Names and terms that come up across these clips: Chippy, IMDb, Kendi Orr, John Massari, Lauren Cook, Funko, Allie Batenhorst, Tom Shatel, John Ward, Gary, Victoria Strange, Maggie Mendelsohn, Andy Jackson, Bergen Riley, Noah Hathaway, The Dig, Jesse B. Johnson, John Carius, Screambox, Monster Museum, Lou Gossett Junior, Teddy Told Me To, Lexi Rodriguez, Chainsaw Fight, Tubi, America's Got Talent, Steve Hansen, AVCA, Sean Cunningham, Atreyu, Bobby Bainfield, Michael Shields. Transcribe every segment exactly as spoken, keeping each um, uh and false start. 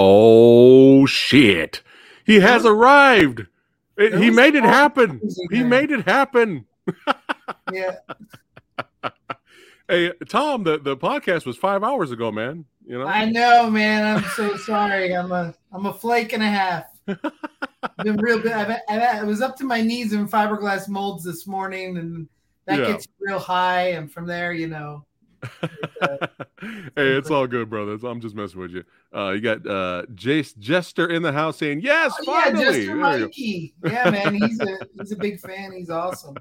Oh, shit. He has arrived. It, he made it happen. He made it happen. Yeah. Hey, Tom, the, the podcast was five hours ago, man. You know? I know, man. I'm so sorry. I'm a I'm a flake and a half. Been real good. I've, I've, I was up to my knees in fiberglass molds this morning, and that yeah. gets real high. And from there, you know. Uh, hey, it's all good, brother. I'm just messing with you. Uh, you got uh, Jace Jester in the house saying, yes, oh, finally. Yeah, Jester Mikey. Yeah, man, he's a, he's a big fan. He's awesome.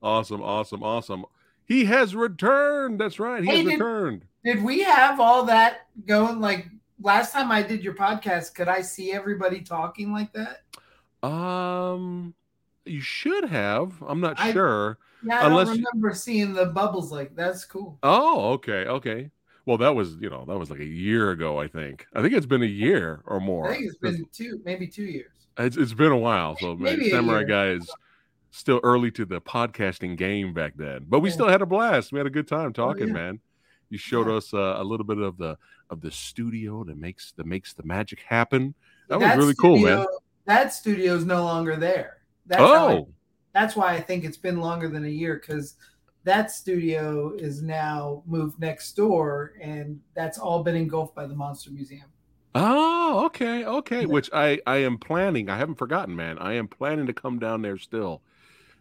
Awesome, awesome, awesome. He has returned. That's right. He hey, has did, returned. Did we have all that going? Like, last time I did your podcast, could I see everybody talking like that? Um, you should have. I'm not I, sure. Yeah, I Unless don't remember you... seeing the bubbles like that's cool. Oh, okay, okay. Well, that was you know that was like a year ago. I think I think it's been a year or more. I think it's been two, maybe two years. It's it's been a while. So maybe Samurai Guy is still early to the podcasting game back then, but we yeah. still had a blast. We had a good time talking, oh, yeah. man. You showed yeah. us uh, a little bit of the of the studio that makes that makes the magic happen. That, that was really studio, cool, man. That studio is no longer there. That's oh. That's why I think it's been longer than a year, because that studio is now moved next door, and that's all been engulfed by the Monster Museum. Oh, okay, okay. Yeah. Which I, I am planning. I haven't forgotten, man. I am planning to come down there still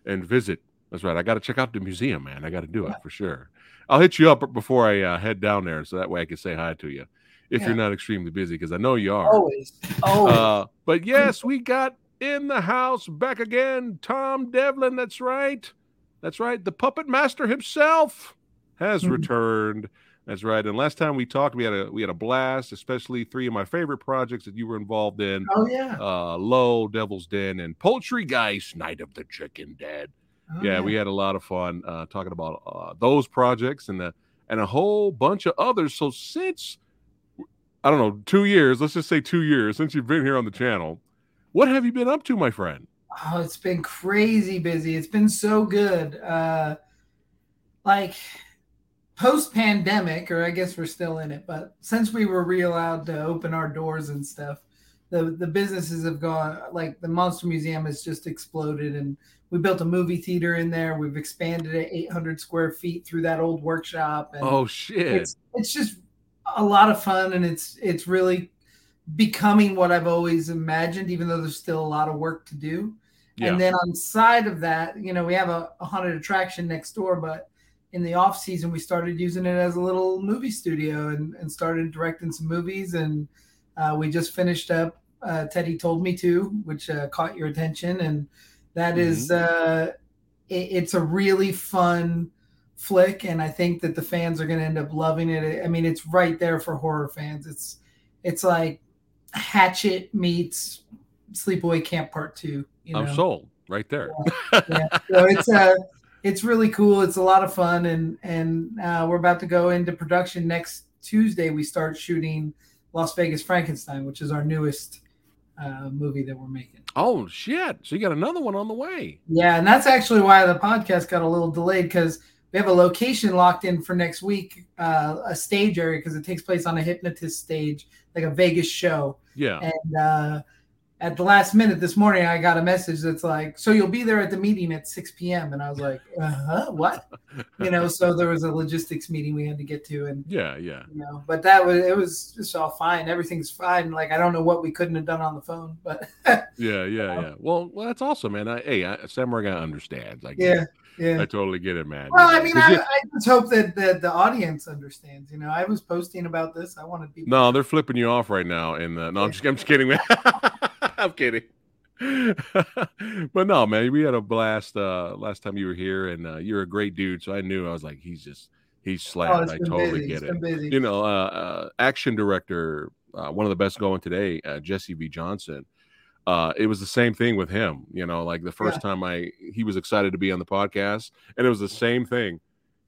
and visit. That's right. I got to check out the museum, man. I got to do yeah. it for sure. I'll hit you up before I uh, head down there, so that way I can say hi to you if yeah. you're not extremely busy, because I know you are. Always, always. Uh, but yes, we got... in the house, back again, Tom Devlin. That's right. That's right. The puppet master himself has mm-hmm. returned. That's right. And last time we talked, we had a we had a blast, especially three of my favorite projects that you were involved in. Oh, yeah. Uh, Low, Devil's Den, and Poultrygeist, Night of the Chicken Dead. Oh, yeah, yeah, we had a lot of fun uh, talking about uh, those projects and, the, and a whole bunch of others. So since, I don't know, two years, let's just say two years, since you've been here on the channel, what have you been up to, my friend? Oh, it's been crazy busy. It's been so good. Uh, like post-pandemic, or I guess we're still in it, but since we were re allowed to open our doors and stuff, the, the businesses have gone, like the Monster Museum has just exploded, and we built a movie theater in there. We've expanded it eight hundred square feet through that old workshop. And oh, shit. It's, it's just a lot of fun, and it's it's really becoming what I've always imagined, even though there's still a lot of work to do. Yeah. And then on the side of that, you know, we have a, a haunted attraction next door, but in the off season, we started using it as a little movie studio and, and started directing some movies. And uh, we just finished up uh, Teddy Told Me To, which uh, caught your attention. And that mm-hmm. is, uh, it, it's a really fun flick. And I think that the fans are going to end up loving it. I mean, it's right there for horror fans. It's, it's like, Hatchet meets Sleepaway Camp Part Two. You know? I'm sold right there. Yeah, yeah. So it's uh, it's really cool. It's a lot of fun, and and uh, we're about to go into production next Tuesday. We start shooting Las Vegas Frankenstein, which is our newest uh, movie that we're making. Oh shit! So you got another one on the way? Yeah, and that's actually why the podcast got a little delayed, because we have a location locked in for next week, uh, a stage area, because it takes place on a hypnotist stage, like a Vegas show. Yeah. And uh, at the last minute this morning, I got a message that's like, so you'll be there at the meeting at six p.m. And I was like, uh-huh, what? You know, so there was a logistics meeting we had to get to. And yeah, yeah. You know, but that was, it was just all fine. Everything's fine. Like, I don't know what we couldn't have done on the phone, but. yeah, yeah, you know. yeah. Well, well, that's awesome, man. I, hey, I, Samurai Guy understands. Like, yeah. Yeah. I totally get it, man. Well, I mean, I, I just hope that the, the audience understands. You know, I was posting about this. I wanted people. No, they're flipping you off right now, and uh, no, I'm just, I'm just kidding, man. I'm kidding. But no, man, we had a blast uh, last time you were here, and uh, you're a great dude. So I knew, I was like, he's just, he's slammed. Oh, I totally busy. get it's it. Busy. You know, uh, uh, action director, uh, one of the best going today, uh, Jesse B. Johnson. Uh, it was the same thing with him. You know, like the first yeah. time I, he was excited to be on the podcast, and it was the same thing.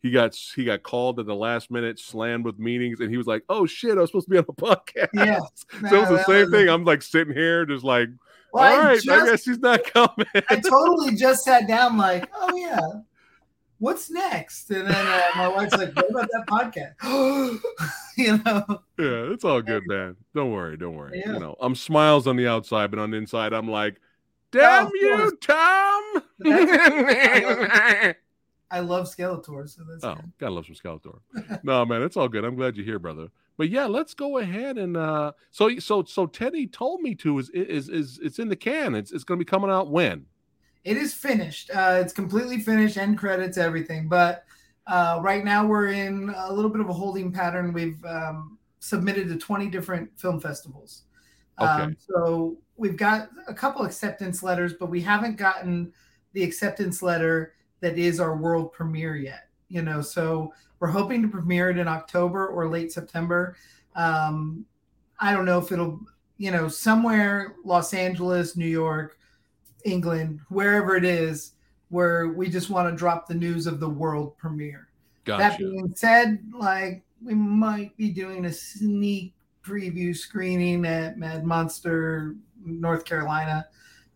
He got he got called at the last minute, slammed with meetings, and he was like, "Oh shit, I was supposed to be on a podcast." Yeah, nah, so it was the same was thing. A... I'm like sitting here, just like, well, "All I right, just, I guess he's not coming." I totally just sat down, like, "Oh yeah, what's next?" And then uh, my wife's like, "What about that podcast?" You know? Yeah, it's all good, man. Don't worry, don't worry. Yeah. You know, I'm smiles on the outside, but on the inside, I'm like, "Damn oh, you, Tom!" I love Skeletor, so that's oh, good. Gotta love some Skeletor. No, man, it's all good. I'm glad you're here, brother. But yeah, let's go ahead and uh, so so so Teddy Told Me To is is is it's in the can. It's it's gonna be coming out when? It is finished. Uh, it's completely finished, end credits, everything. But uh, right now we're in a little bit of a holding pattern. We've um, submitted to twenty different film festivals. Okay. Um, so we've got a couple acceptance letters, but we haven't gotten the acceptance letter that is our world premiere yet, you know, so we're hoping to premiere it in October or late September. Um, I don't know if it'll, you know, somewhere Los Angeles, New York, England, wherever it is, where we just want to drop the news of the world premiere. Gotcha. That being said, like, we might be doing a sneak preview screening at Mad Monster, North Carolina,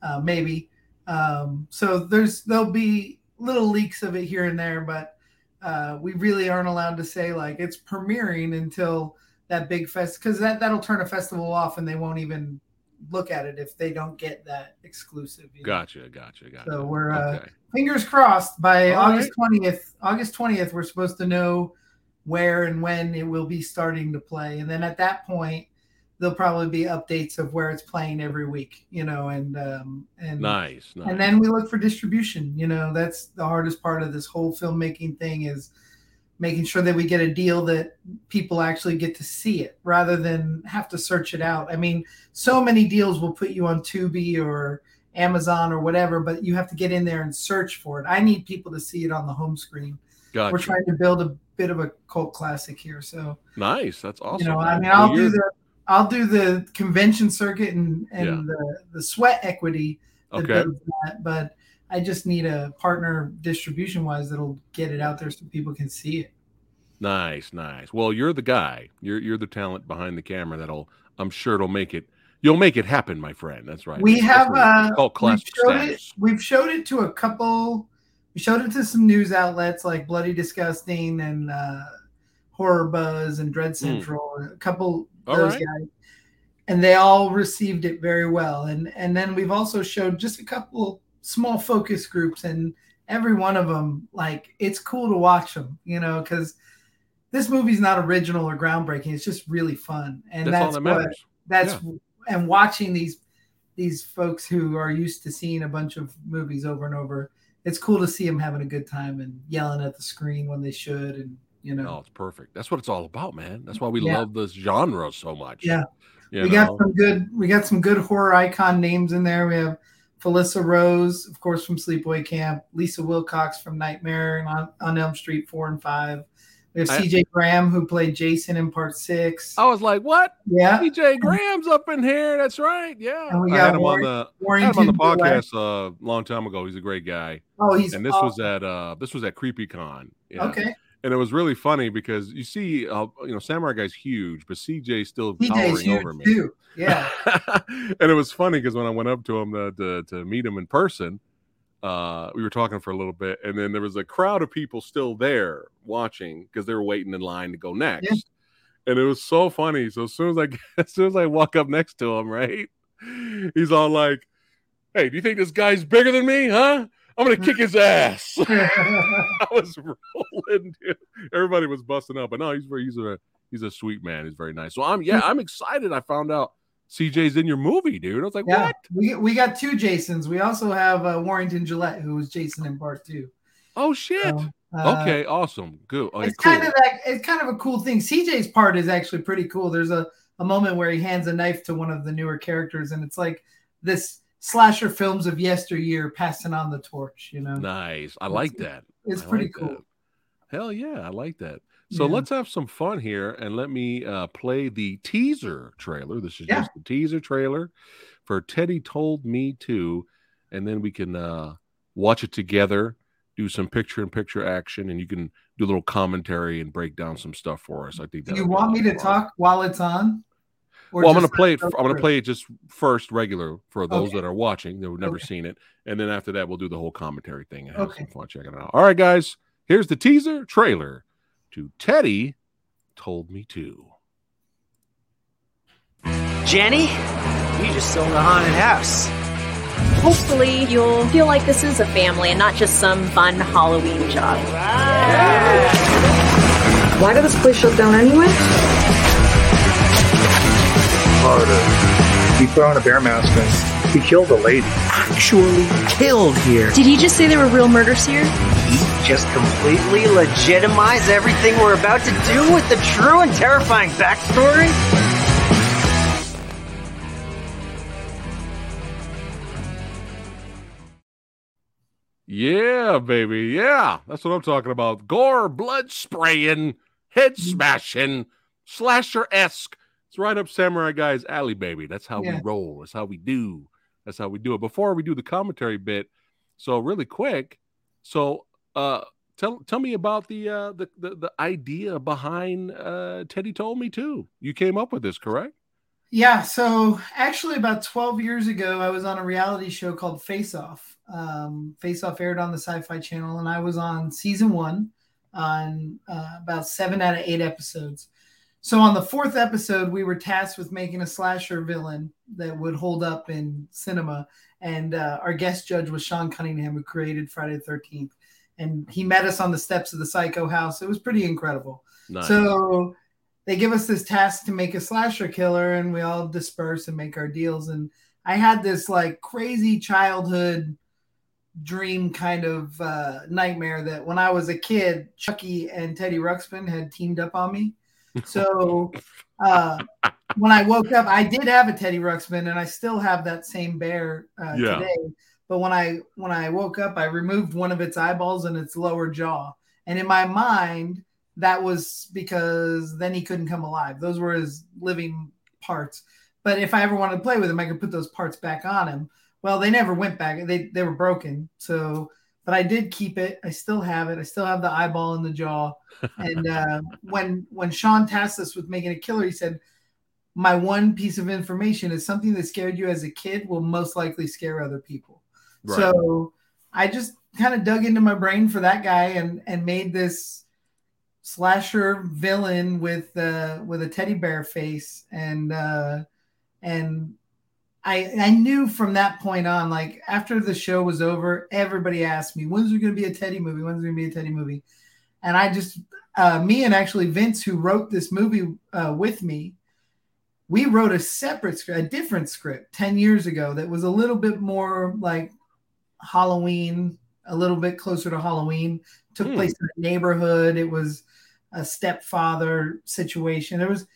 uh, maybe. Um, so there's, there'll be little leaks of it here and there, but uh, we really aren't allowed to say like it's premiering until that big fest, because that, that'll turn a festival off and they won't even look at it if they don't get that exclusive. You know? Gotcha, gotcha, gotcha. So we're okay. uh, fingers crossed by All August right. twentieth. August twentieth, we're supposed to know where and when it will be starting to play, and then at that point, there'll probably be updates of where it's playing every week, you know, and, um, and nice, nice. And then we look for distribution. You know, that's the hardest part of this whole filmmaking thing, is making sure that we get a deal that people actually get to see it rather than have to search it out. I mean, so many deals will put you on Tubi or Amazon or whatever, but you have to get in there and search for it. I need people to see it on the home screen. Gotcha. We're trying to build a bit of a cult classic here. So nice. That's awesome. You know, man. I mean, I'll well, do the, I'll do the convention circuit and, and yeah. the, the sweat equity that okay. does that, but I just need a partner distribution-wise that'll get it out there so people can see it. Nice, nice. Well, you're the guy. You're you're the talent behind the camera that'll, I'm sure, it'll make it. You'll make it happen, my friend. That's right. We That's have uh, called classic we've showed status. it. We've showed it to a couple. We showed it to some news outlets like Bloody Disgusting and uh, Horror Buzz and Dread Central. Mm. A couple. Those right. guys, and they all received it very well. And and then we've also showed just a couple small focus groups, and every one of them, like, it's cool to watch them, you know, because this movie's not original or groundbreaking. It's just really fun, and that's that's, all that what, that's yeah. and watching these these folks who are used to seeing a bunch of movies over and over. It's cool to see them having a good time and yelling at the screen when they should, and. You know, oh, it's perfect. That's what it's all about, man. That's why we yeah. love this genre so much. Yeah, you we know? got some good. We got some good horror icon names in there. We have Felissa Rose, of course, from Sleepaway Camp. Lisa Wilcox from Nightmare on, on Elm Street four and five. We have I, C J. Graham, who played Jason in Part Six. I was like, what? Yeah, C J. Graham's up in here. That's right. Yeah, and we got I had him Warren, on the I had him on the podcast a uh, long time ago. He's a great guy. Oh, he's and this awesome. was at uh, this was at CreepyCon. Yeah. Okay. And it was really funny because you see, uh, you know, Samurai Guy's huge, but C J's still towering huge over me. Too. Yeah. And it was funny because when I went up to him to, to, to meet him in person, uh, we were talking for a little bit, and then there was a crowd of people still there watching because they were waiting in line to go next. Yeah. And it was so funny. So as soon as I, as soon as I walk up next to him, right, he's all like, "Hey, do you think this guy's bigger than me, huh? I'm going to kick his ass." I was rolling, dude. Everybody was busting up. But no, he's very, he's a, he's a sweet man. He's very nice. So I'm, yeah, I'm excited. I found out C J's in your movie, dude. I was like, yeah. what? We, we got two Jasons. We also have uh, Warrington Gillette, who was Jason in Part Two. Oh, shit. So, uh, okay. Awesome. Good. Okay, it's cool. kind of like, it's kind of a cool thing. C J's part is actually pretty cool. There's a, a moment where he hands a knife to one of the newer characters, and it's like this slasher films of yesteryear passing on the torch, you know. Nice. I like it's, that. It's I pretty like cool. That. Hell yeah, I like that. So yeah. Let's have some fun here, and let me uh, play the teaser trailer. This is yeah. just the teaser trailer for Teddy Told Me To, and then we can uh, watch it together, do some picture-in-picture action, and you can do a little commentary and break down some stuff for us. I think. Do you want me to talk while it's on? Well, I'm gonna play it. I'm gonna play it just first regular for those okay. that are watching that have never okay. seen it, and then after that, we'll do the whole commentary thing and have okay. some fun checking it out. All right, guys, here's the teaser trailer to Teddy Told Me To. Jenny, you just sold a haunted house. Hopefully, you'll feel like this is a family and not just some fun Halloween job. Yeah. Why did this place shut down anyway? Harder. He put on a bear mask and he killed a lady. Actually killed here. Did he just say there were real murders here? He just completely legitimized everything we're about to do with the true and terrifying backstory? Yeah, baby, yeah. That's what I'm talking about. Gore, blood spraying, head smashing, slasher-esque. It's right up Samurai Guy's alley, baby. That's how yeah. we roll. That's how we do. That's how we do it. Before we do the commentary bit, so really quick, so uh, tell tell me about the uh, the, the the idea behind uh, Teddy Told Me To. You came up with this, correct? Yeah, so actually about twelve years ago, I was on a reality show called Face Off. Um, Face Off aired on the Sci-Fi Channel, and I was on season one on uh, about seven out of eight episodes. So on the fourth episode, we were tasked with making a slasher villain that would hold up in cinema. And uh, our guest judge was Sean Cunningham, who created Friday the thirteenth. And he met us on the steps of the Psycho house. It was pretty incredible. Nice. So they give us this task to make a slasher killer, and we all disperse and make our deals. And I had this like crazy childhood dream kind of uh, nightmare that when I was a kid, Chucky and Teddy Ruxpin had teamed up on me. So uh, when I woke up, I did have a Teddy Ruxpin, and I still have that same bear uh, yeah. today. But when I when I woke up, I removed one of its eyeballs and its lower jaw. And in my mind, that was because then he couldn't come alive. Those were his living parts. But if I ever wanted to play with him, I could put those parts back on him. Well, they never went back. They they were broken. So, but I did keep it. I still have it. I still have the eyeball and the jaw. And uh, when when Sean tasked us with making a killer, he said, my one piece of information is something that scared you as a kid will most likely scare other people. Right. So I just kind of dug into my brain for that guy and and made this slasher villain with uh with a teddy bear face, and uh and I I knew from that point on, like after the show was over, everybody asked me, when's there gonna be a Teddy movie? When's there gonna be a Teddy movie? And I just uh me and actually Vince, who wrote this movie uh with me, we wrote a separate script, a different script ten years ago that was a little bit more like Halloween, a little bit closer to Halloween, took hmm. place in a neighborhood. It was a stepfather situation. It was,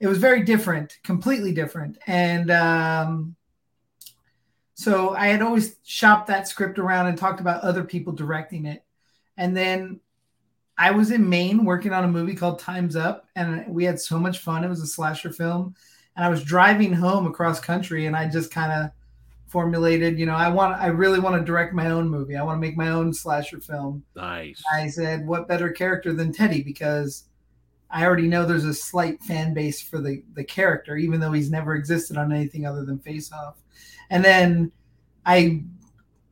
it was very different, completely different. And um, so I had always shopped that script around and talked about other people directing it. And then I was in Maine working on a movie called Time's Up, and we had so much fun. It was a slasher film, and I was driving home across country, and I just kind of formulated, you know, I want, I really want to direct my own movie. I want to make my own slasher film. Nice. I said, what better character than Teddy? Because I already know there's a slight fan base for the, the character, even though he's never existed on anything other than Face Off. And then I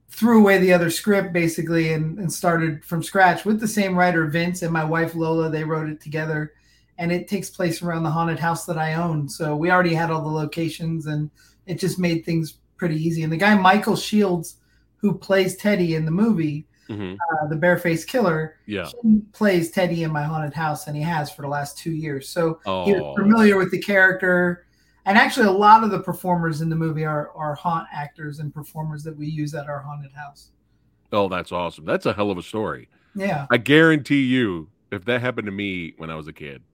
threw away the other script basically and, and started from scratch with the same writer, Vince, and my wife, Lola. They wrote it together, and it takes place around the haunted house that I own. So we already had all the locations, and it just made things pretty easy. And the guy Michael Shields, who plays Teddy in the movie, mm-hmm. uh, the barefaced killer, yeah. he plays Teddy in my haunted house, and he has for the last two years. So oh. he was familiar with the character, and actually a lot of the performers in the movie are are haunt actors and performers that we use at our haunted house. Oh, that's awesome! That's a hell of a story. Yeah, I guarantee you, if that happened to me when I was a kid,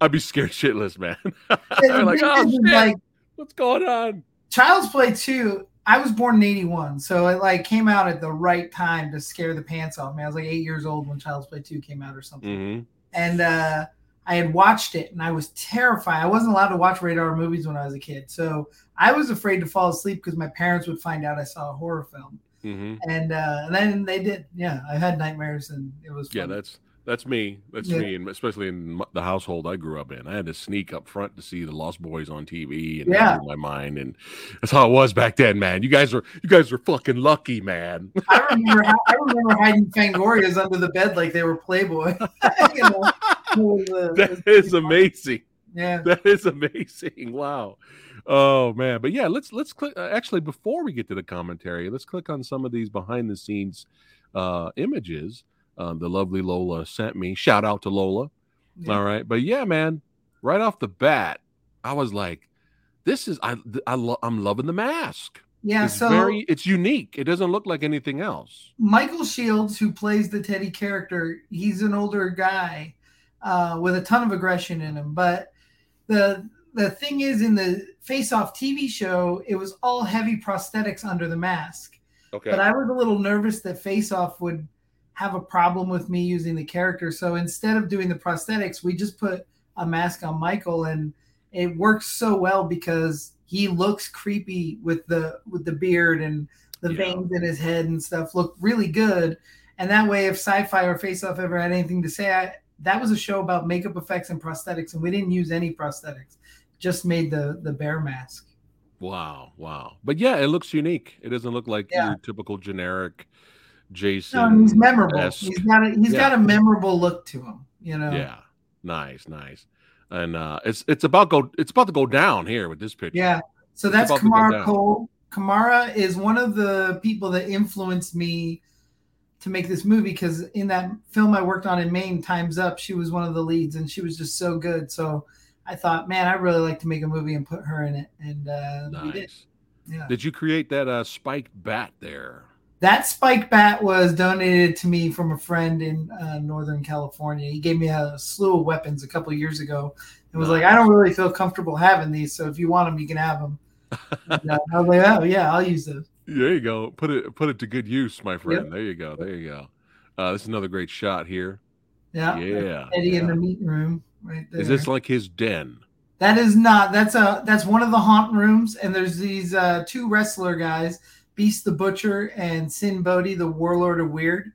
I'd be scared shitless, man. I'd be like, oh shit, like, what's going on? Child's Play two, I was born in eighty-one, so it like came out at the right time to scare the pants off me. I was like eight years old when Child's Play two came out or something. Mm-hmm. And uh, I had watched it, and I was terrified. I wasn't allowed to watch rated R movies when I was a kid, so I was afraid to fall asleep because my parents would find out I saw a horror film. Mm-hmm. And uh, and then they did. Yeah, I had nightmares, and it was fun. Yeah, that's that's me. That's yeah. me, and especially in the household I grew up in. I had to sneak up front to see The Lost Boys on T V, and yeah. that blew my mind. And that's how it was back then, man. You guys were you guys were fucking lucky, man. I remember I remember hiding Fangorias under the bed like they were Playboy. You know, was, uh, that is amazing. Yeah, that is amazing. Wow. Oh man, but yeah, let's let's click. Uh, actually, before we get to the commentary, let's click on some of these behind the scenes uh, images. Uh, the lovely Lola sent me. Shout out to Lola. Yeah. All right, but yeah, man, right off the bat, I was like, "This is I, I lo- I'm loving the mask." Yeah, it's so very, it's unique. It doesn't look like anything else. Michael Shields, who plays the Teddy character, he's an older guy uh, with a ton of aggression in him, but the The thing is, in the Face Off T V show, it was all heavy prosthetics under the mask. Okay. But I was a little nervous that Face Off would have a problem with me using the character. So instead of doing the prosthetics, we just put a mask on Michael, and it works so well because he looks creepy with the with the beard and the yeah. veins in his head and stuff. Look really good. And that way, if Sci-Fi or Face Off ever had anything to say, I, that was a show about makeup effects and prosthetics, and we didn't use any prosthetics. Just made the the bear mask. Wow, wow. But yeah, it looks unique. It doesn't look like yeah. your typical generic Jason. No, he's memorable. He's got a he's yeah. got a memorable look to him, you know. Yeah. Nice, nice. And uh, it's it's about go it's about to go down here with this picture. Yeah. So that's Kamara Cole. Kamara is one of the people that influenced me to make this movie, because in that film I worked on in Maine, Time's Up, she was one of the leads, and she was just so good. So I thought, man, I really like to make a movie and put her in it, and uh, nice. we did. Yeah. Did you create that uh, spiked bat there? That spiked bat was donated to me from a friend in uh, Northern California. He gave me a slew of weapons a couple of years ago, and was nice. like, I don't really feel comfortable having these, so if you want them, you can have them. And, uh, I was like, oh yeah, I'll use those. There you go. Put it put it to good use, my friend. Yep. There you go. There you go. Uh, this is another great shot here. Yeah. Yeah. Eddie yeah. in the meat room. Right there. Is this like his den? That is not. That's a that's one of the haunt rooms, and there's these uh, two wrestler guys, Beast the Butcher and Sinn Bodhi, the Warlord of Weird,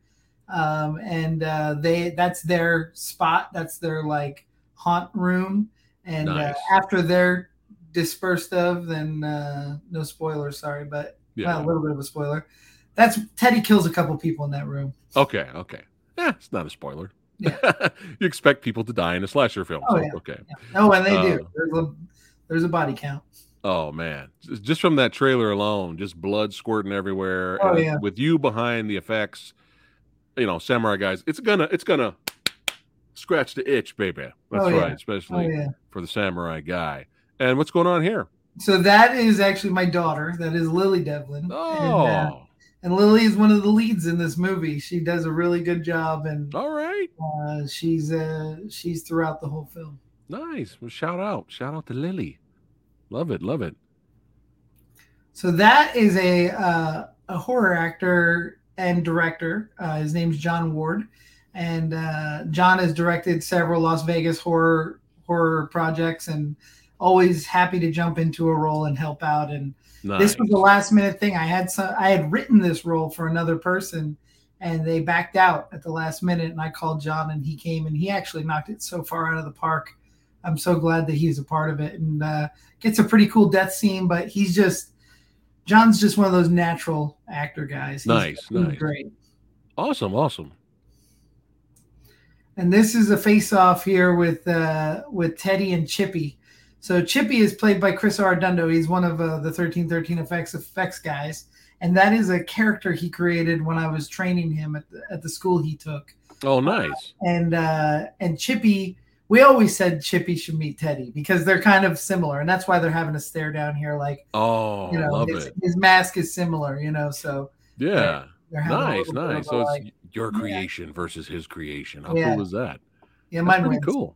um, and uh, they that's their spot. That's their like haunt room, and nice. uh, after they're dispersed of, then uh, no spoilers. Sorry, but yeah. well, a little bit of a spoiler. That's Teddy kills a couple people in that room. Okay, okay, yeah, it's not a spoiler. Yeah. You expect people to die in a slasher film. Oh, so, yeah. Okay. Yeah. Oh, and they uh, do. There's a, there's a body count. Oh, man. Just from that trailer alone, just blood squirting everywhere. Oh, and yeah. With you behind the effects, you know, Samurai Guys, it's going to it's gonna scratch the itch, baby. That's oh, yeah. right, especially oh, yeah. for the Samurai Guy. And what's going on here? So that is actually my daughter. That is Lily Devlin. Oh. And, uh, And Lily is one of the leads in this movie. She does a really good job, and all right, uh, she's uh, she's throughout the whole film. Nice. Well, shout out, shout out to Lily. Love it, love it. So that is a uh, a horror actor and director. Uh, his name's John Ward, and uh, John has directed several Las Vegas horror horror projects, and always happy to jump into a role and help out and. Nice. This was a last minute thing. I had some, I had written this role for another person, and they backed out at the last minute. And I called John, and he came, and he actually knocked it so far out of the park. I'm so glad that he's a part of it, and uh, gets a pretty cool death scene. But he's just John's just one of those natural actor guys. He's nice, nice, great, awesome, awesome. And this is a face off here with uh, with Teddy and Chippy. So Chippy is played by Chris Arredondo. He's one of uh, the thirteen thirteen effects effects guys, and that is a character he created when I was training him at the, at the school he took. Oh, nice! Uh, and uh, and Chippy, we always said Chippy should meet Teddy because they're kind of similar, and that's why they're having a stare down here. Like, oh, you know, love his, it. His mask is similar, you know. So yeah, they're, they're nice, nice. So it's like, your creation yeah. versus his creation. How yeah. cool is that? Yeah, that's mine. Pretty wins. Cool.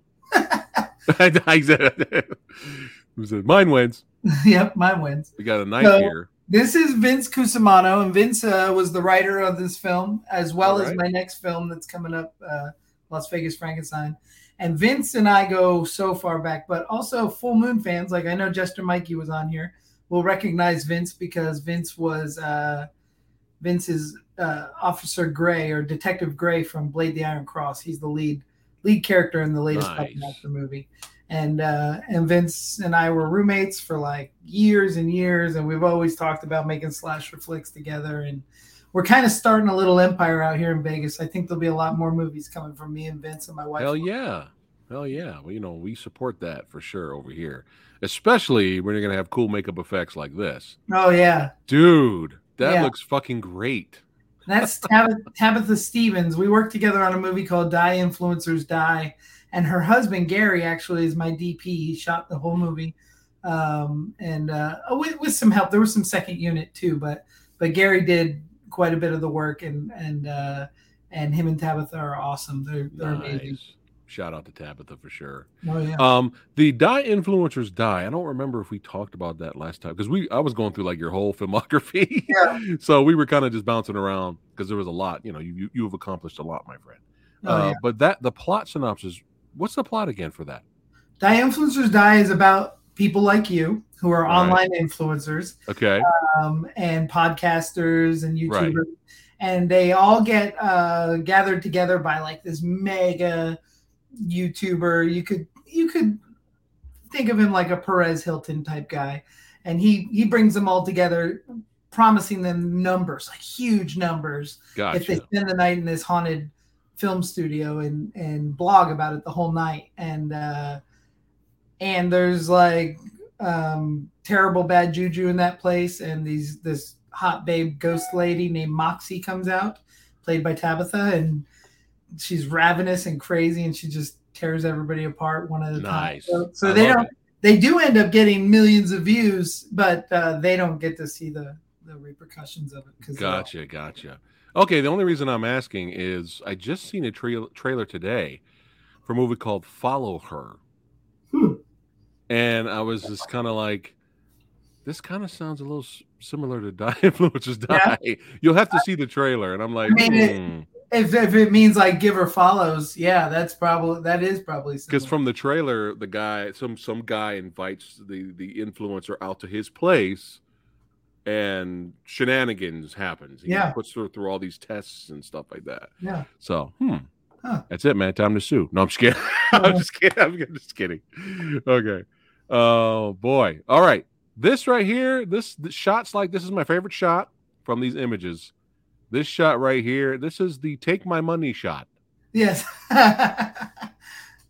I said, mine wins. Yep, mine wins. We got a knife so, here. This is Vince Cusimano, and Vince uh, was the writer of this film, as well right. as my next film that's coming up, uh, Las Vegas Frankenstein. And Vince and I go so far back, but also Full Moon fans, like I know Jester Mikey was on here, will recognize Vince because Vince was uh, Vince's uh, Officer Gray or Detective Gray from Blade: The Iron Cross. He's the lead lead character in the latest nice. Puppet Master movie. And uh, and Vince and I were roommates for like years and years, and we've always talked about making slasher flicks together. And we're kind of starting a little empire out here in Vegas. I think there'll be a lot more movies coming from me and Vince and my wife. Hell yeah, hell yeah. Well, you know, we support that for sure over here, especially when you're gonna have cool makeup effects like this. Oh yeah, dude, that yeah. looks fucking great. That's Tab- Tabitha Stevens. We worked together on a movie called Die Influencers Die. And her husband, Gary, actually is my D P. He shot the whole movie um, and uh, with, with some help. There was some second unit, too. But but Gary did quite a bit of the work. And and uh, and him and Tabitha are awesome. They're, they're nice. Amazing. Shout out to Tabitha for sure. Oh, yeah. Um, the Die Influencers Die. I don't remember if we talked about that last time because we I was going through like your whole filmography. Yeah. So we were kind of just bouncing around because there was a lot. You know, you, you, you have accomplished a lot, my friend. Oh, uh, yeah. But that the plot synopsis. What's the plot again for that? Die Influencers Die is about people like you who are right. online influencers, okay, um, and podcasters and YouTubers, right. and they all get uh, gathered together by like this mega YouTuber. You could you could think of him like a Perez Hilton type guy, and he he brings them all together, promising them numbers, like huge numbers, gotcha. If they spend the night in this haunted film studio and and blog about it the whole night. And uh and there's like um terrible bad juju in that place, and these this hot babe ghost lady named Moxie comes out, played by Tabitha, and she's ravenous and crazy, and she just tears everybody apart one at a time. So, so they don't it. they do end up getting millions of views, but uh they don't get to see the the repercussions of it because gotcha gotcha Okay, the only reason I'm asking is I just seen a tra- trailer today for a movie called Follow Her. Hmm. And I was just kind of like, this kind of sounds a little s- similar to Die Influencers Die. Yeah. You'll have to see the trailer. And I'm like, I mean, hmm. it, if, if it means like give or follows, yeah, that's probably, that is probably similar. Because from the trailer, the guy, some some guy invites the, the influencer out to his place. And shenanigans happens. He yeah. puts her through all these tests and stuff like that. Yeah. So, hmm. Huh. That's it, man. Time to sue. No, I'm just kidding. I'm just kidding. I'm just kidding. Okay. Oh, boy. All right. This right here, this, this shots like this is my favorite shot from these images. This shot right here, this is the take my money shot. Yes.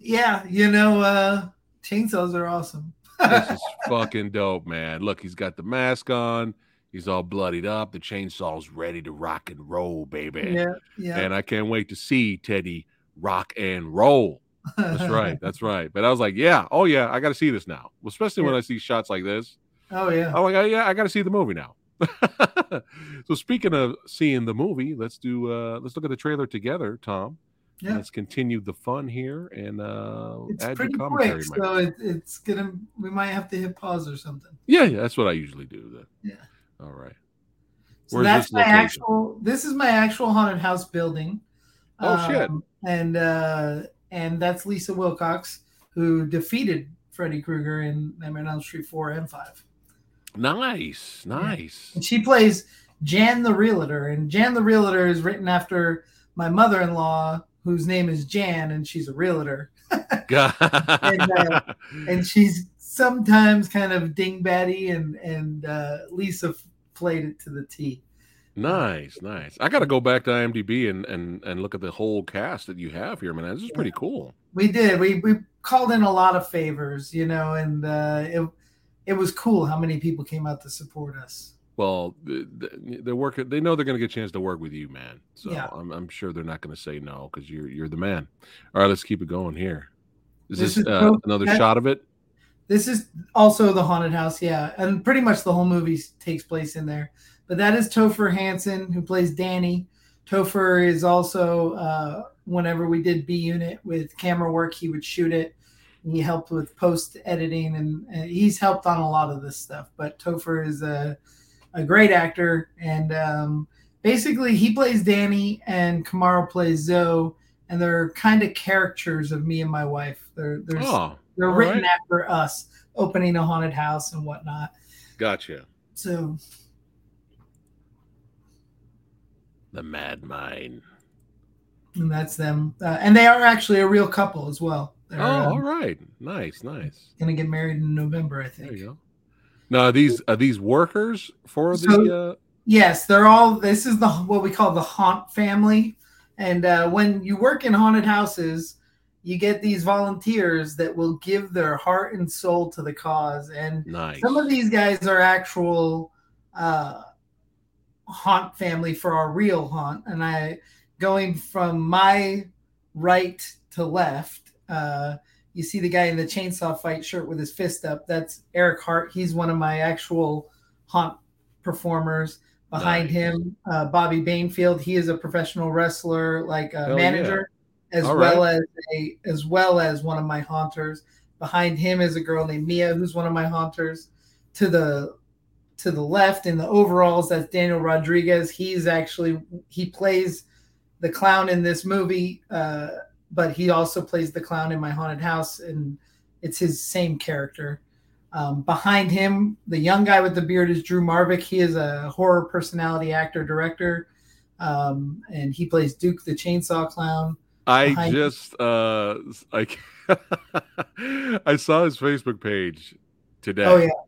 Yeah. You know, uh, chainsaws are awesome. This is fucking dope, man. Look, he's got the mask on. He's all bloodied up. The chainsaw's ready to rock and roll, baby. Yeah, yeah. And I can't wait to see Teddy rock and roll. That's right. That's right. But I was like, yeah, oh, yeah, I got to see this now. Well, especially yeah. when I see shots like this. Oh, yeah. I'm like, oh, yeah, I got to see the movie now. So speaking of seeing the movie, let's do. Uh, let's look at the trailer together, Tom. Yeah. Let's continue the fun here and uh, it's add your commentary. Quick, so it, it's gonna. We might have to hit pause or something. Yeah, yeah, that's what I usually do. Then. Yeah. All right. So Where's that's this my location? actual. This is my actual haunted house building. Oh um, shit! And uh, and that's Lisa Wilcox, who defeated Freddy Krueger in Nightmare on Elm Street four and five. Nice, nice. Yeah. And she plays Jan the Realtor, and Jan the Realtor is written after my mother-in-law, whose name is Jan, and she's a realtor. and, uh, and she's sometimes kind of dingbatty, and and uh, Lisa f- played it to the T. Nice, nice. I got to go back to IMDb and, and and look at the whole cast that you have here, man. This is yeah. pretty cool. We did. We we called in a lot of favors, you know, and uh, it it was cool how many people came out to support us. Well, they're working. They know they're going to get a chance to work with you, man. So yeah. I'm, I'm sure they're not going to say no because you're you're the man. All right, let's keep it going here. Is this, this is uh, another that, shot of it? This is also the haunted house, yeah, and pretty much the whole movie takes place in there. But that is Topher Hansen, who plays Danny. Topher is also uh, whenever we did B Unit with camera work, he would shoot it. He helped with post editing, and uh, he's helped on a lot of this stuff. But Topher is a a great actor, and um, basically he plays Danny, and Kamaro plays Zoe, and they're kind of caricatures of me and my wife. They're they're oh, they're written right. after us opening a haunted house and whatnot. Gotcha. So the Mad Mine, and that's them, uh, and they are actually a real couple as well. They're, oh, um, all right, nice, nice. Gonna get married in November, I think. There you go. Now, are these are these workers for so, the? Uh... Yes, they're all. This is the what we call the haunt family, and uh, when you work in haunted houses, you get these volunteers that will give their heart and soul to the cause. And nice. Some of these guys are actual uh, haunt family for our real haunt. And I, going from my right to left. Uh, you see the guy in the Chainsaw Fight shirt with his fist up. That's Eric Hart. He's one of my actual haunt performers. Behind nice. him, uh, Bobby Bainfield. He is a professional wrestler, like a Hell manager, yeah. as All well right. as a as well as one of my haunters. Behind him is a girl named Mia, who's one of my haunters. To the to the left in the overalls, that's Daniel Rodriguez. He's actually he plays the clown in this movie. Uh, But he also plays the clown in my haunted house, and it's his same character. Um, behind him, the young guy with the beard is Drew Marvick. He is a horror personality actor, director, um, and he plays Duke the Chainsaw Clown. I behind just uh, I I saw his Facebook page today. Oh yeah,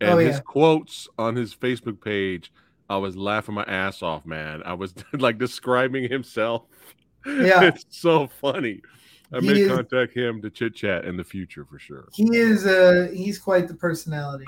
and oh, his yeah. quotes on his Facebook page. I was laughing my ass off, man. I was like describing himself. Yeah, it's so funny. I he may is, contact him to chit chat in the future for sure. He is uh he's quite the personality.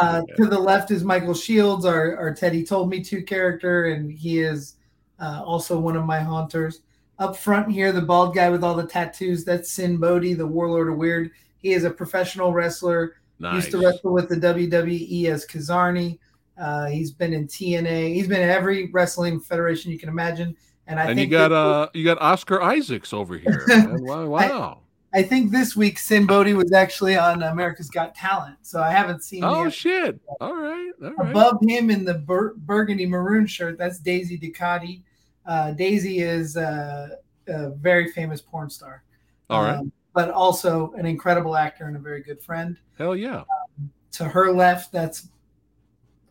uh, to the left is Michael Shields, our, our Teddy Told Me To character, and he is uh, also one of my haunters. Up front here, the bald guy with all the tattoos, that's Sinn Bodhi, the Warlord of Weird. He is a professional wrestler. Nice. Used to wrestle with the W W E as Kazarni. Uh, he's been in T N A. He's been in every wrestling federation you can imagine. And I and think you got uh, you got Oscar Isaacs over here. Wow! wow. I, I think this week Sinn Bodhi was actually on America's Got Talent, so I haven't seen. Oh shit! Yet. All right, all right. Above him in the bur- burgundy maroon shirt, that's Daisy Ducati. Uh, Daisy is uh, a very famous porn star. All right, um, but also an incredible actor and a very good friend. Hell yeah! Um, to her left, that's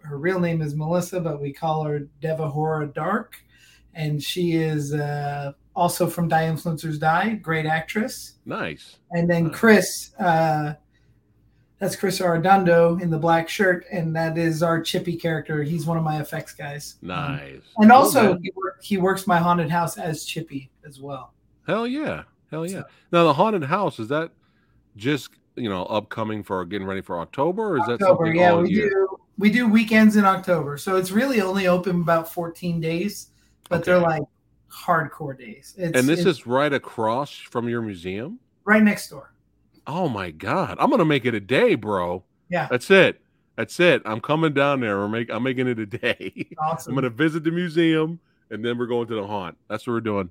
her real name is Melissa, but we call her Devahora Dark. And she is uh, also from Die Influencers Die, great actress. Nice. And then nice. Chris, uh, that's Chris Arredondo in the black shirt, and that is our Chippy character. He's one of my effects guys. Nice. Um, and also, he, work, he works my haunted house as Chippy as well. Hell yeah. Hell yeah. So, now, the haunted house, is that just, you know, upcoming for getting ready for October? Or is October, that something yeah, all we year? do. We do weekends in October. So it's really only open about fourteen days. But okay. they're like hardcore days. It's, and this it's, is right across from your museum? Right next door. Oh, my God. I'm going to make it a day, bro. Yeah. That's it. That's it. I'm coming down there. We're make, I'm making it a day. Awesome. I'm going to visit the museum, and then we're going to the haunt. That's what we're doing.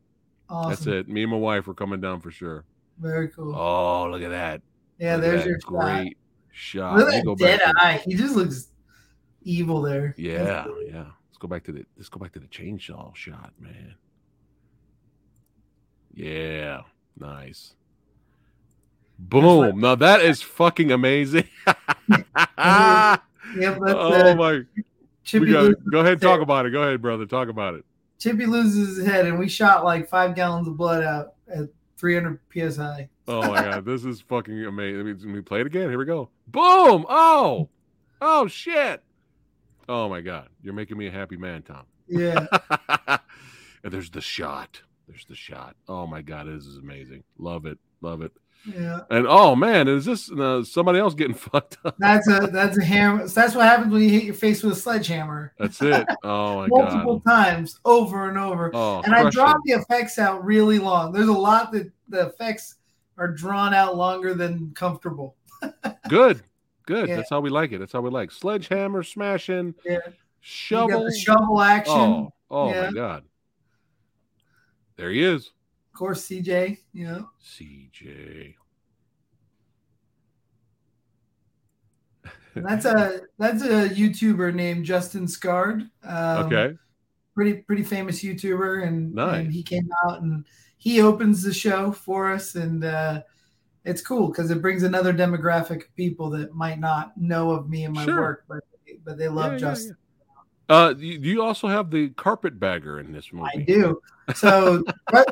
Awesome. That's it. Me and my wife are coming down for sure. Very cool. Oh, look at that. Yeah, look there's that. your Great shot. shot. Look at that dead eye. There. He just looks evil there. Yeah, cool. yeah. Go back to the let's go back to the chainsaw shot, man. Yeah, nice. Boom. Now that is fucking amazing. yeah, oh my Chippy gotta, go ahead and talk head. about it. Go ahead, brother. Talk about it. Chippy loses his head, and we shot like five gallons of blood out at three hundred P S I. Oh my god, this is fucking amazing. Let me, we play it again. Here we go. Boom! Oh, oh shit. Oh my God! You're making me a happy man, Tom. Yeah. And there's the shot. There's the shot. Oh my God! This is amazing. Love it. Love it. Yeah. And oh man, is this uh, somebody else getting fucked up? That's a that's a hammer. That's what happens when you hit your face with a sledgehammer. That's it. Oh my Multiple God. Multiple times, over and over. Oh, and I dropped it. the effects out really long. There's a lot that the effects are drawn out longer than comfortable. Good. Good. Yeah. That's how we like it. That's how we like sledgehammer, smashing, yeah. shovel, shovel action. Oh, oh yeah. my God! There he is. Of course, C J. You know, C J. That's a that's a YouTuber named Justin Scard. Um, okay. Pretty pretty famous YouTuber, and, nice. and he came out and he opens the show for us, and uh, it's cool because it brings another demographic of people that might not know of me and my sure. work, but but they love yeah, Justin. Yeah, yeah. Uh, do you also have the Carpetbagger in this movie? I do. So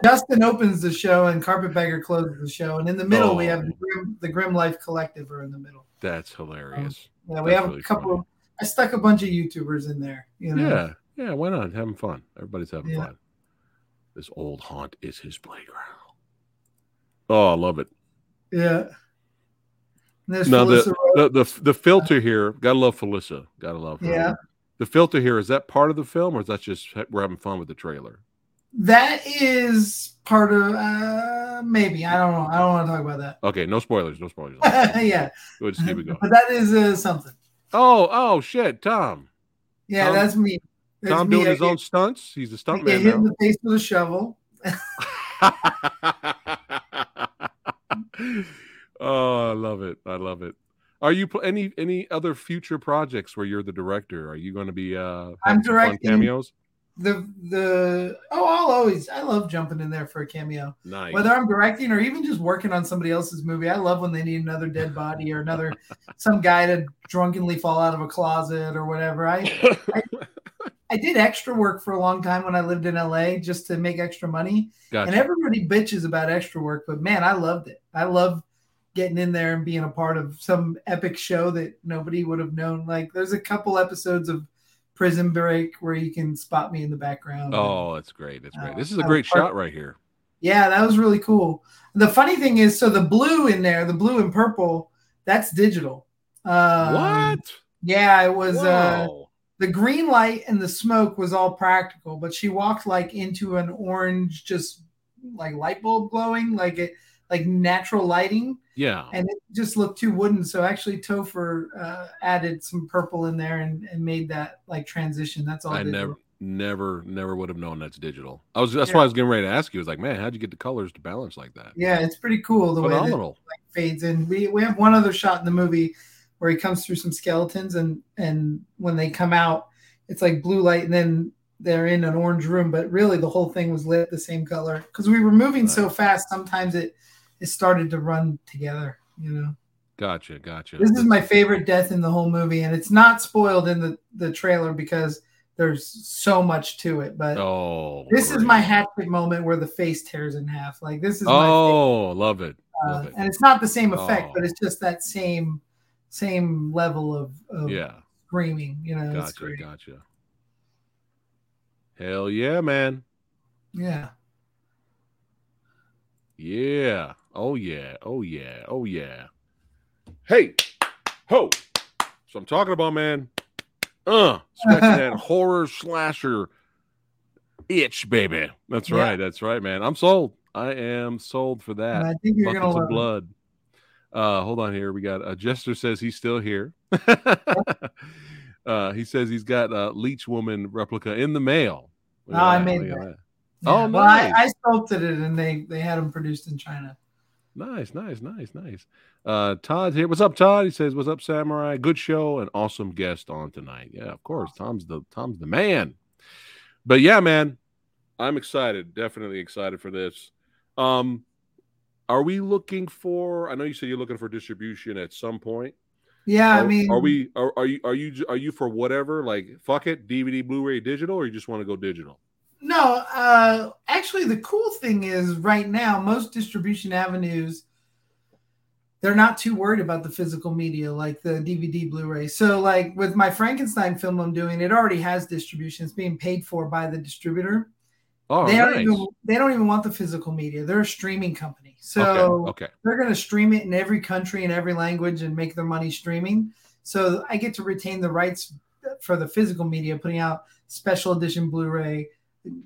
Dustin opens the show and Carpetbagger closes the show, and in the middle oh. we have the Grim, the Grim Life Collective are in the middle. That's hilarious. Um, yeah, we That's have really a couple. Of, I stuck a bunch of YouTubers in there. You know? Yeah, yeah. Why not? Having fun. Everybody's having yeah. fun. This old haunt is his playground. Oh, I love it. Yeah. Now the the, the the filter here. Gotta love Felissa. Gotta love her. Yeah. The filter here, is that part of the film, or is that just we're having fun with the trailer? That is part of uh, maybe. I don't know. I don't want to talk about that. Okay, no spoilers. No spoilers. yeah. We'll just keep it going. But that is uh, something. Oh, oh, shit, Tom. Yeah, Tom, that's me. That's Tom me. doing I his get, own stunts. He's a stuntman. Get hit in the face with a shovel. Oh, I love it. I love it. Are you pl- any any other future projects where you're the director? Are you going to be uh, I'm directing cameos? The the oh, I'll always I love jumping in there for a cameo. Nice. Whether I'm directing or even just working on somebody else's movie, I love when they need another dead body or another some guy to drunkenly fall out of a closet or whatever. I, I I did extra work for a long time when I lived in L A just to make extra money. Gotcha. And everybody bitches about extra work, but man, I loved it. I loved getting in there and being a part of some epic show that nobody would have known. Like there's a couple episodes of Prison Break where you can spot me in the background. Oh, that's great. That's great. Uh, this is a great shot right here. Yeah, that was really cool. The funny thing is, so the blue in there, the blue and purple, that's digital. Um, what? Yeah, it was uh, the green light and the smoke was all practical, but she walked like into an orange, just like light bulb glowing like it, like natural lighting. Yeah. And it just looked too wooden. So actually Topher uh, added some purple in there and, and made that like transition. That's all I digital. never, never, never would have known that's digital. I was, that's yeah. why I was getting ready to ask you. I was like, man, how'd you get the colors to balance like that? Yeah. It's pretty cool. The Phenomenal. way that it, like, fades in. We, we have one other shot in the movie where he comes through some skeletons and, and when they come out, it's like blue light and then they're in an orange room, but really the whole thing was lit the same color. Cause we were moving right. so fast. Sometimes it, It started to run together, you know. Gotcha, gotcha. This is my favorite death in the whole movie, and it's not spoiled in the, the trailer because there's so much to it. But oh, this great. is my hatchet moment where the face tears in half. Like this is my oh, love it. Uh, love it. And it's not the same effect, oh. but it's just that same same level of, of yeah. screaming, you know. Gotcha, gotcha. Hell yeah, man. Yeah. Yeah. Oh, yeah. Oh, yeah. Oh, yeah. Hey. Ho. So I'm talking about, man. Uh, scratching that horror slasher itch, baby. That's yeah. right. That's right, man. I'm sold. I am sold for that. And I think you're Buckets of blood. Uh, hold on here. We got uh, Jester says he's still here. uh, he says he's got a Leech Woman replica in the mail. Oh, I made that. Yeah. Oh, well, nice. I, I sculpted it, and they, they had them produced in China. Nice, nice, nice, nice. Uh, Todd's here. What's up, Todd? He says, "What's up, Samurai? Good show, and awesome guest on tonight." Yeah, of course. Tom's the Tom's the man. But yeah, man, I'm excited. Definitely excited for this. Um, are we looking for? I know you said you're looking for distribution at some point. Yeah, are, I mean, are we? Are, are you? Are you? Are you for whatever? Like, fuck it, D V D, Blu-ray, digital, or you just want to go digital? No, uh, actually, the cool thing is right now, most distribution avenues, they're not too worried about the physical media, like the D V D, Blu-ray. So like with my Frankenstein film I'm doing, it already has distribution. It's being paid for by the distributor. Oh, they, nice. don't even, they don't even want the physical media. They're a streaming company. So okay, okay. they're going to stream it in every country and every language and make their money streaming. So I get to retain the rights for the physical media, putting out special edition Blu-ray,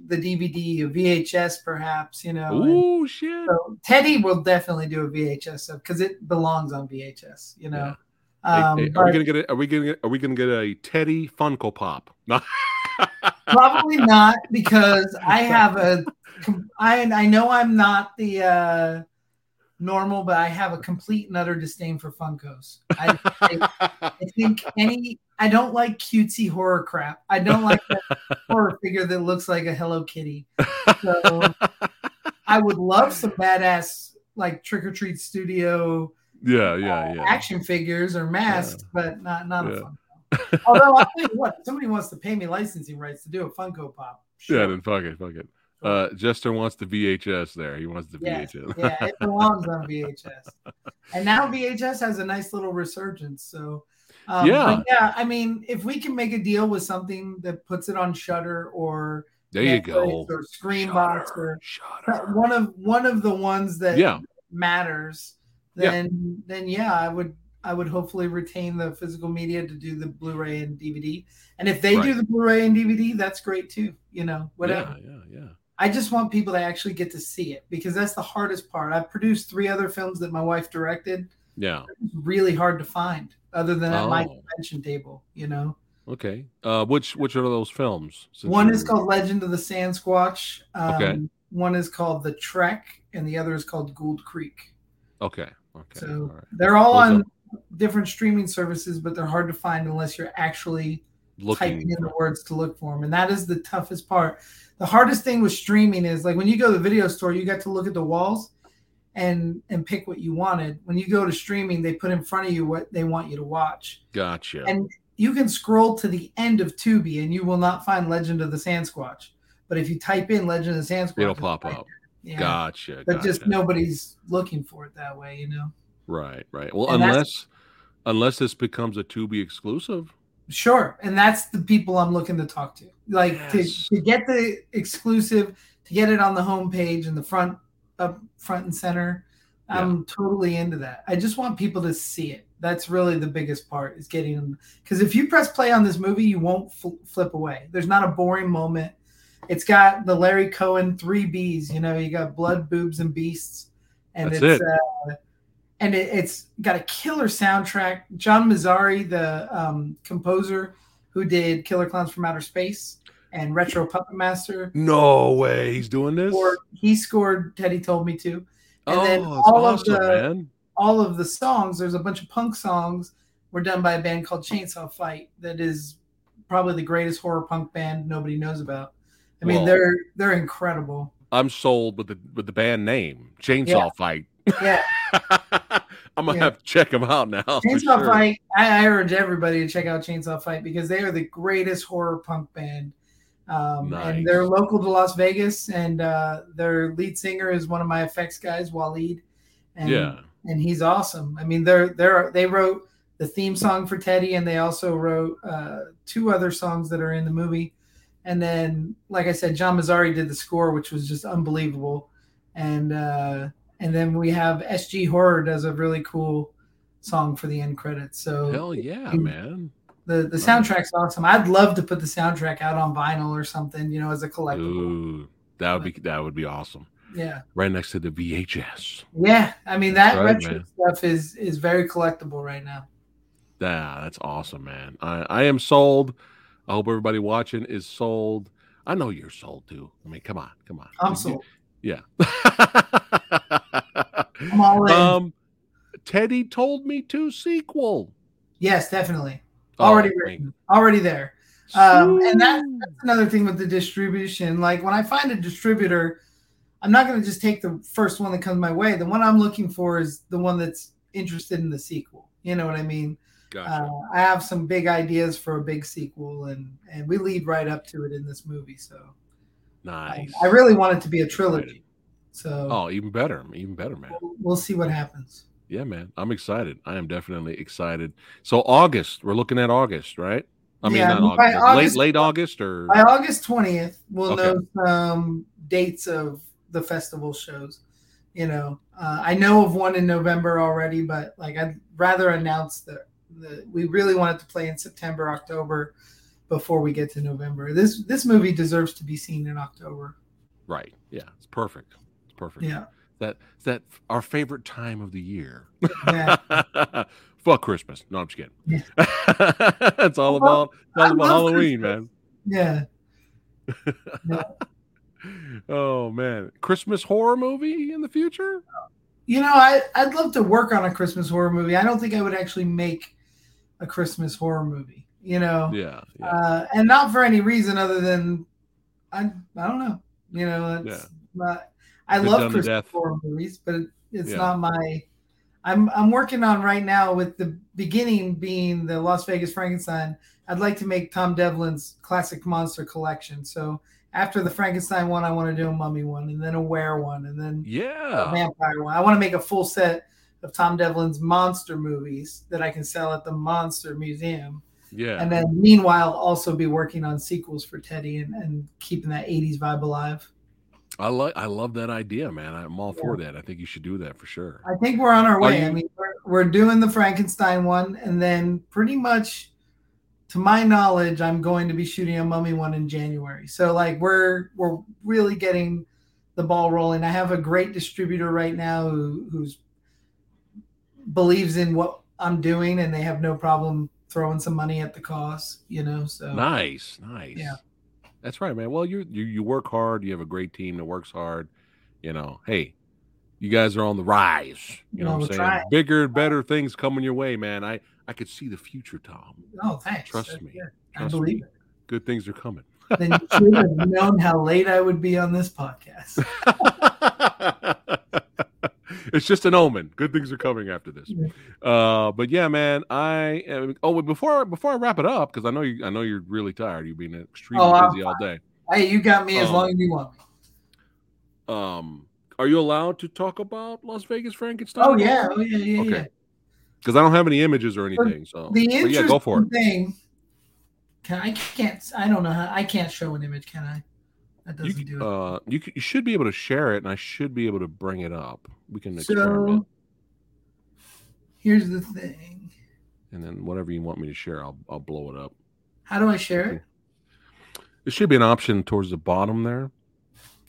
the D V D, a V H S perhaps, you know. Oh, shit. So Teddy will definitely do a V H S stuff because it belongs on V H S, you know. Yeah. Um, hey, hey, are, but, we gonna get a, are we going to get are we going to get a Teddy Funko Pop? Probably not, because I have a I I know I'm not the uh, normal, but I have a complete and utter disdain for Funkos. I, I, I think any, I don't like cutesy horror crap. I don't like that horror figure that looks like a Hello Kitty. So I would love some badass like Trick or Treat Studio yeah, yeah, uh, yeah. action figures or masks, yeah. but not, not yeah. a Funko. Although I'll tell you what, if somebody wants to pay me licensing rights to do a Funko Pop. Sure. Yeah, then fuck it, fuck it. Uh, Jester wants the V H S there. He wants the yeah, V H S. Yeah, it belongs on V H S. And now V H S has a nice little resurgence. So um, yeah, yeah. I mean, if we can make a deal with something that puts it on Shudder or there Netflix you go, or Screambox or Shudder. one of one of the ones that yeah. matters, then yeah. then yeah, I would. I would hopefully retain the physical media to do the Blu-ray and D V D. And if they right. do the Blu-ray and D V D, that's great too. You know, whatever. Yeah, yeah, yeah. I just want people to actually get to see it because that's the hardest part. I've produced three other films that my wife directed. Yeah. It's really hard to find other than at oh. my convention table, you know? Okay. Uh, which, which are those films? One is called Legend of the Sand Squatch. Um, okay. One is called The Trek and the other is called Gould Creek. Okay. Okay. So all right. they're all What's on... Up? different streaming services, but they're hard to find unless you're actually Looking. typing in the words to look for them. And that is the toughest part. The hardest thing with streaming is like when you go to the video store, you got to look at the walls and and pick what you wanted. When you go to streaming, they put in front of you what they want you to watch. Gotcha. And you can scroll to the end of Tubi and you will not find Legend of the Sand Squatch. But if you type in Legend of the Sand Squatch, it'll pop up. Yeah. Gotcha. But gotcha. just nobody's looking for it that way, you know? Right, right. Well, and unless unless this becomes a Tubi exclusive. Sure. And that's the people I'm looking to talk to. Like yes. to, to get the exclusive, to get it on the homepage and the front up front and center. Yeah. I'm totally into that. I just want people to see it. That's really the biggest part is getting them. Because if you press play on this movie, you won't fl- flip away. There's not a boring moment. It's got the Larry Cohen three B's. You know, you got blood, boobs, and beasts. And that's it's... It. Uh, And it, it's got a killer soundtrack. John Massari, the um, composer who did Killer Clowns from Outer Space and Retro Puppet Master. No way. He's doing this? Or he scored Teddy Told Me To. And oh, then all awesome, of the man. all of the songs, there's a bunch of punk songs, were done by a band called Chainsaw Fight that is probably the greatest horror punk band nobody knows about. I mean, Whoa. they're they're incredible. I'm sold with the with the band name, Chainsaw yeah. Fight. Yeah. I'm gonna yeah. have to check them out now. Chainsaw sure. Fight. I, I urge everybody to check out Chainsaw Fight because they are the greatest horror punk band, um, nice. and they're local to Las Vegas. And uh, their lead singer is one of my effects guys, Waleed. And, yeah, and he's awesome. I mean, they're they're they wrote the theme song for Teddy, and they also wrote uh, two other songs that are in the movie. And then, like I said, John Massari did the score, which was just unbelievable. And uh, And then we have S G Horror does a really cool song for the end credits. So hell yeah, man! The the soundtrack's oh. awesome. I'd love to put the soundtrack out on vinyl or something, you know, as a collectible. Ooh, that would but, be that would be awesome. Yeah, right next to the V H S. Yeah, I mean that right, retro man. stuff is is very collectible right now. Yeah, that's awesome, man. I, I am sold. I hope everybody watching is sold. I know you're sold too. I mean, come on, come on. I'm sold. Yeah. um, Teddy Told Me To sequel. Yes, definitely. Already oh, written. Already there. Um, and that, that's another thing with the distribution. Like when I find a distributor, I'm not going to just take the first one that comes my way. The one I'm looking for is the one that's interested in the sequel. You know what I mean? Gotcha. Uh, I have some big ideas for a big sequel, and, and we lead right up to it in this movie. So nice. I, I really want it to be a trilogy. So, oh, even better, even better, man. We'll, we'll see what happens. Yeah, man, I'm excited. I am definitely excited. So August, we're looking at August, right? I mean, yeah, not August, August, late, late August, or by August twentieth, we'll okay. know um, dates of the festival shows. You know, uh, I know of one in November already, but like I'd rather announce that we really want it to play in September, October, before we get to November. This this movie deserves to be seen in October. Right? Yeah, it's perfect. Perfect. Yeah. That that our favorite time of the year. Yeah. Fuck Christmas. No, I'm just kidding. Yeah. It's all about, well, all about Halloween, Christmas. man. Yeah. yeah. Oh man. Christmas horror movie in the future? you know, I, I'd love to work on a Christmas horror movie. I don't think I would actually make a Christmas horror movie, you know? Yeah. yeah. Uh, and not for any reason other than, I I don't know. You know, it's yeah. not, I They're love Christmas horror movies, but it, it's yeah. not my... I'm I'm working on right now with the beginning being the Las Vegas Frankenstein. I'd like to make Tom Devlin's classic monster collection. So after the Frankenstein one, I want to do a mummy one, and then a were one, and then yeah. a vampire one. I want to make a full set of Tom Devlin's monster movies that I can sell at the Monster Museum. Yeah. And then meanwhile, also be working on sequels for Teddy and, and keeping that eighties vibe alive. I like, I love that idea, man. I'm all yeah. for that. I think you should do that for sure. I think we're on our way. You... I mean, we're, we're doing the Frankenstein one, and then pretty much, to my knowledge, I'm going to be shooting a mummy one in January. So like we're we're really getting the ball rolling. I have a great distributor right now who who's believes in what I'm doing, and they have no problem throwing some money at the cost. You know, so nice, nice, yeah. That's right, man. Well, you you you work hard. You have a great team that works hard. You know, hey, you guys are on the rise. You know no, what I'm saying? Trying. Bigger, better things coming your way, man. I, I could see the future, Tom. Oh, thanks. Trust That's me. Good. Trust I believe me. It. Good things are coming. Then you should have known how late I would be on this podcast. It's just an omen. Good things are coming after this. Uh, but yeah, man, I am, oh before before I wrap it up, because I know you I know you're really tired. You've been extremely oh, busy all day. Hey, you got me um, as long as you want me. Um, are you allowed to talk about Las Vegas Frankenstein? Oh yeah, oh yeah, yeah, okay. yeah. Because I don't have any images or anything. So the interesting yeah, go for it. thing. Can I can't I don't know how I can't show an image, can I? That doesn't you, do it. Uh, you, you should be able to share it, and I should be able to bring it up. We can experiment. So, here's the thing. And then whatever you want me to share, I'll I'll blow it up. How do I share it? There should be an option towards the bottom there.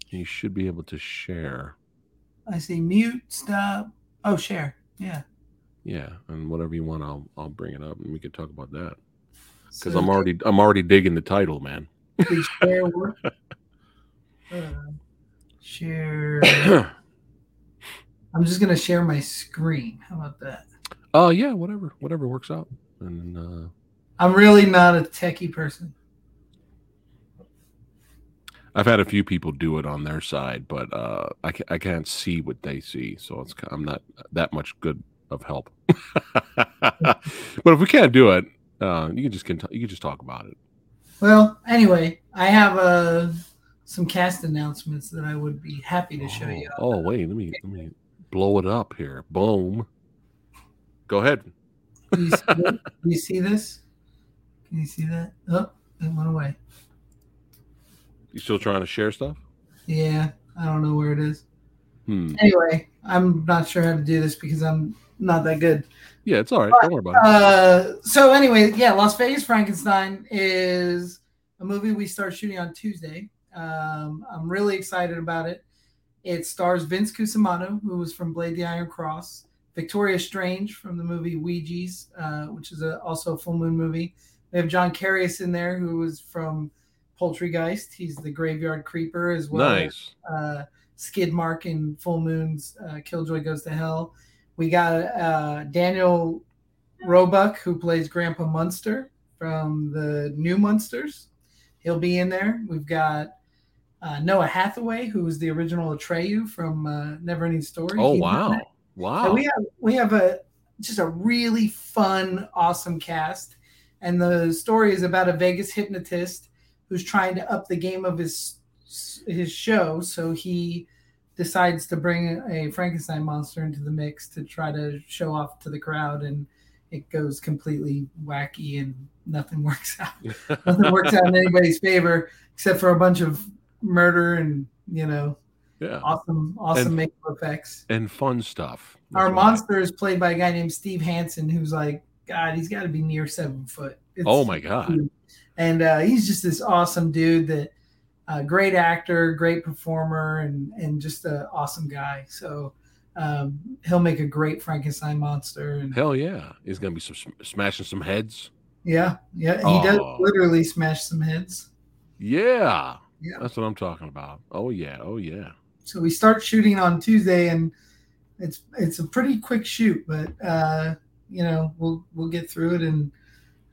You should be able to share. I see mute, stop. Oh, share. Yeah. Yeah, and whatever you want, I'll I'll bring it up, and we can talk about that. Because so, I'm already I'm already digging the title, man. Did share work? Uh, share. I'm just gonna share my screen. How about that? Oh uh, yeah, whatever, whatever works out. And uh, I'm really not a techie person. I've had a few people do it on their side, but uh, I ca- I can't see what they see, so it's I'm not that much good of help. But if we can't do it, uh, you can just can t- you can just talk about it. Well, anyway, I have a. Some cast announcements that I would be happy to show oh, you. Oh wait, let me let me blow it up here. Boom. Go ahead. Can you see, Can you see this? Can you see that? Oh, it went away. You still trying to share stuff? Yeah, I don't know where it is. Hmm. Anyway, I'm not sure how to do this because I'm not that good. Yeah, it's all right. But, don't worry about uh, it. So anyway, yeah, Las Vegas Frankenstein is a movie we start shooting on Tuesday. Um, I'm really excited about it. It stars Vince Cusimano, who was from Blade: The Iron Cross, Victoria Strange from the movie Ouija's, uh, which is a, also a Full Moon movie. We have John Carius in there, who was from Poultrygeist. He's the Graveyard Creeper as well. Nice. As, uh, Skidmark in Full Moon's uh, Killjoy Goes to Hell. We got uh, Daniel Roebuck, who plays Grandpa Munster from the New Munsters. He'll be in there. We've got Uh, Noah Hathaway, who was the original Atreyu from uh, Neverending Story. Oh, wow. Wow. So we have we have a just a really fun, awesome cast. And the story is about a Vegas hypnotist who's trying to up the game of his his show. So he decides to bring a Frankenstein monster into the mix to try to show off to the crowd. And it goes completely wacky and nothing works out. Nothing works out in anybody's favor except for a bunch of murder and, you know, yeah, awesome, awesome and, makeup effects and fun stuff. Our monster is played by a guy named Steve Hansen, who's like, God, he's got to be near seven foot. It's oh my God! Huge. And uh, he's just this awesome dude, that uh, great actor, great performer, and and just an awesome guy. So um, he'll make a great Frankenstein monster. And hell yeah, he's gonna be some, smashing some heads. Yeah, yeah, he oh. does literally smash some heads. Yeah. Yeah. That's what I'm talking about. Oh, yeah. Oh, yeah. So we start shooting on Tuesday, and it's it's a pretty quick shoot, but uh, you know, we'll we'll get through it, and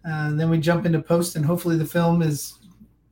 uh, then we jump into post, and hopefully the film is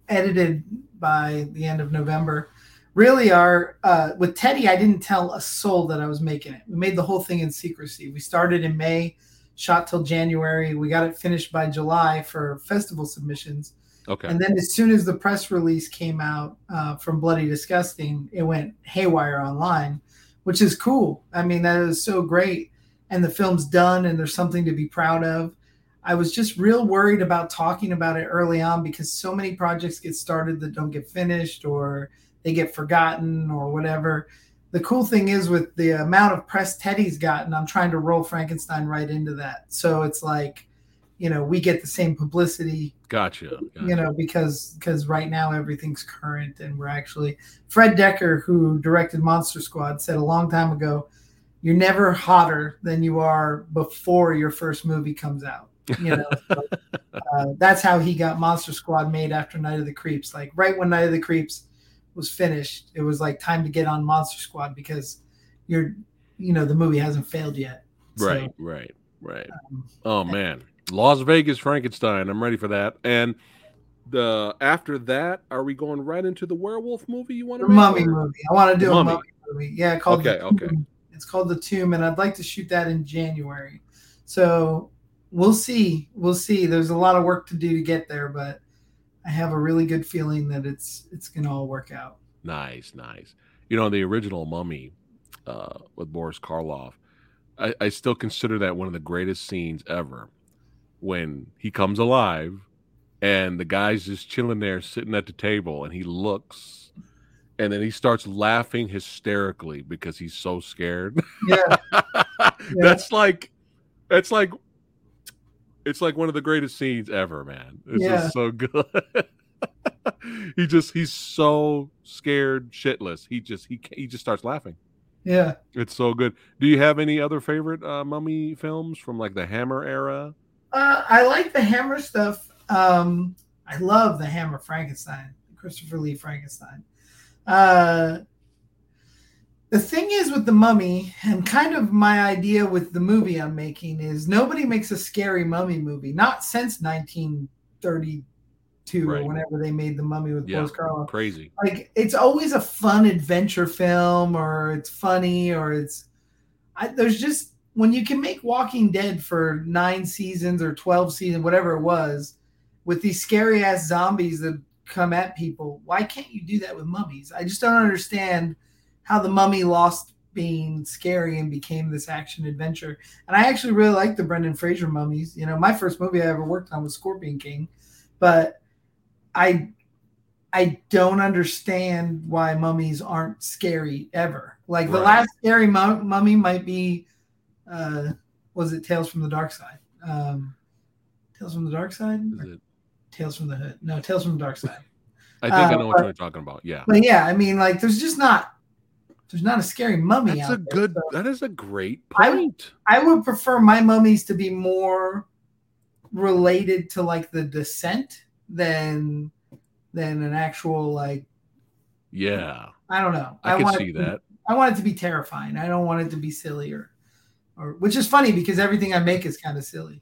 edited by the end of November. Really, our uh, with Teddy, I didn't tell a soul that I was making it. We made the whole thing in secrecy. We started in May, shot till January. We got it finished by July for festival submissions. Okay. And then as soon as the press release came out uh, from Bloody Disgusting, it went haywire online, which is cool. I mean, that is so great. And the film's done, and there's something to be proud of. I was just real worried about talking about it early on because so many projects get started that don't get finished, or they get forgotten or whatever. The cool thing is, with the amount of press Teddy's gotten, I'm trying to roll Frankenstein right into that. So it's like, you know, we get the same publicity. Gotcha. gotcha. You know, because because right now everything's current, and we're actually, Fred Decker, who directed Monster Squad, said a long time ago, you're never hotter than you are before your first movie comes out. You know, so, uh, that's how he got Monster Squad made after Night of the Creeps. Like right when Night of the Creeps was finished, it was like time to get on Monster Squad because you're, you know, the movie hasn't failed yet. So, right, right, right. Um, oh man, Las Vegas Frankenstein. I'm ready for that. And the after that, are we going right into the werewolf movie? You want to mummy or? movie? I want to do mummy. a mummy movie. Yeah, called okay, the okay. Tomb. It's called The Tomb, and I'd like to shoot that in January. So we'll see. We'll see. There's a lot of work to do to get there, but I have a really good feeling that it's it's going to all work out. Nice, nice. You know, the original Mummy uh, with Boris Karloff, I, I still consider that one of the greatest scenes ever, when he comes alive and the guy's just chilling there, sitting at the table, and he looks, and then he starts laughing hysterically because he's so scared. Yeah. yeah. That's like, that's like, It's like one of the greatest scenes ever, man. It's yeah. just so good. he just, he's so scared shitless. He just, he he just starts laughing. Yeah. It's so good. Do you have any other favorite uh, mummy films from like the Hammer era? Uh, I like the Hammer stuff. Um, I love the Hammer Frankenstein, Christopher Lee Frankenstein. Uh, The thing is with the mummy, and kind of my idea with the movie I'm making, is nobody makes a scary mummy movie. Not since nineteen thirty-two right. or whenever they made the mummy with yeah, Boris Karloff. Crazy. Like, it's always a fun adventure film, or it's funny, or it's... I, there's just... When you can make Walking Dead for nine seasons or twelve seasons, whatever it was, with these scary-ass zombies that come at people, why can't you do that with mummies? I just don't understand how the mummy lost being scary and became this action adventure. And I actually really like the Brendan Fraser mummies. You know, my first movie I ever worked on was Scorpion King, but I, I don't understand why mummies aren't scary ever. Like right. the last scary mum- mummy might be, uh, was it Tales from the Dark Side? Um, Tales from the Dark Side? Is it? Tales from the Hood? No, Tales from the Dark Side. I think uh, I know what but, you're talking about. Yeah. But yeah, I mean, like, there's just not, There's not a scary mummy That's out a there, good. So that is a great point. I, I would prefer my mummies to be more related to like The Descent than than an actual like. Yeah. I don't know. I, I can see to, that. I want it to be terrifying. I don't want it to be silly or, or which is funny because everything I make is kind of silly.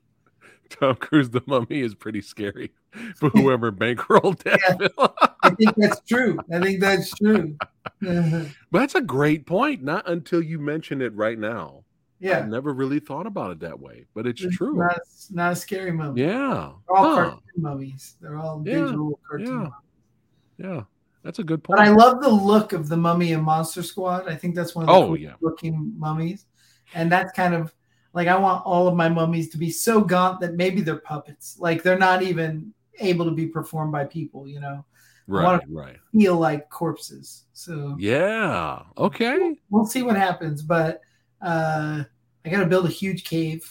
Tom Cruise, the mummy is pretty scary for whoever bankrolled that. Yeah, I think that's true. I think that's true. But that's a great point. Not until you mention it right now. Yeah. I've never really thought about it that way, but it's, it's true. Not, not a scary mummy. Yeah. They're all huh. cartoon mummies. They're all yeah. digital cartoon yeah. mummies. Yeah. That's a good point. But I love the look of the mummy in Monster Squad. I think that's one of the oh, yeah. looking mummies. And that's kind of, like, I want all of my mummies to be so gaunt that maybe they're puppets. Like, they're not even able to be performed by people, you know? Right, I want to right. feel like corpses. So yeah, okay. We'll see what happens, but uh, I got to build a huge cave.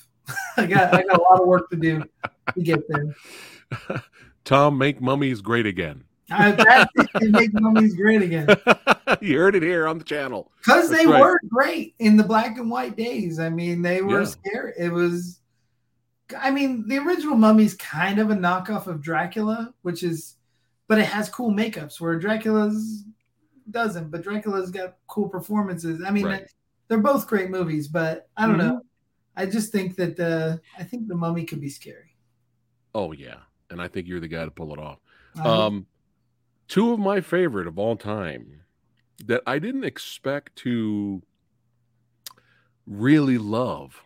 I got I got a lot of work to do to get there. Tom, make mummies great again. I, that's it. Make mummies great again. You heard it here on the channel. Because they right. were great in the black and white days. I mean, they were yeah. scary. It was, I mean, the original mummy's kind of a knockoff of Dracula, which is, but it has cool makeups where Dracula's doesn't. But Dracula's got cool performances. I mean, right. they're both great movies, but I don't mm-hmm. know. I just think that the I think The Mummy could be scary. Oh yeah, and I think you're the guy to pull it off. Uh-huh. Um, two of my favorite of all time that I didn't expect to really love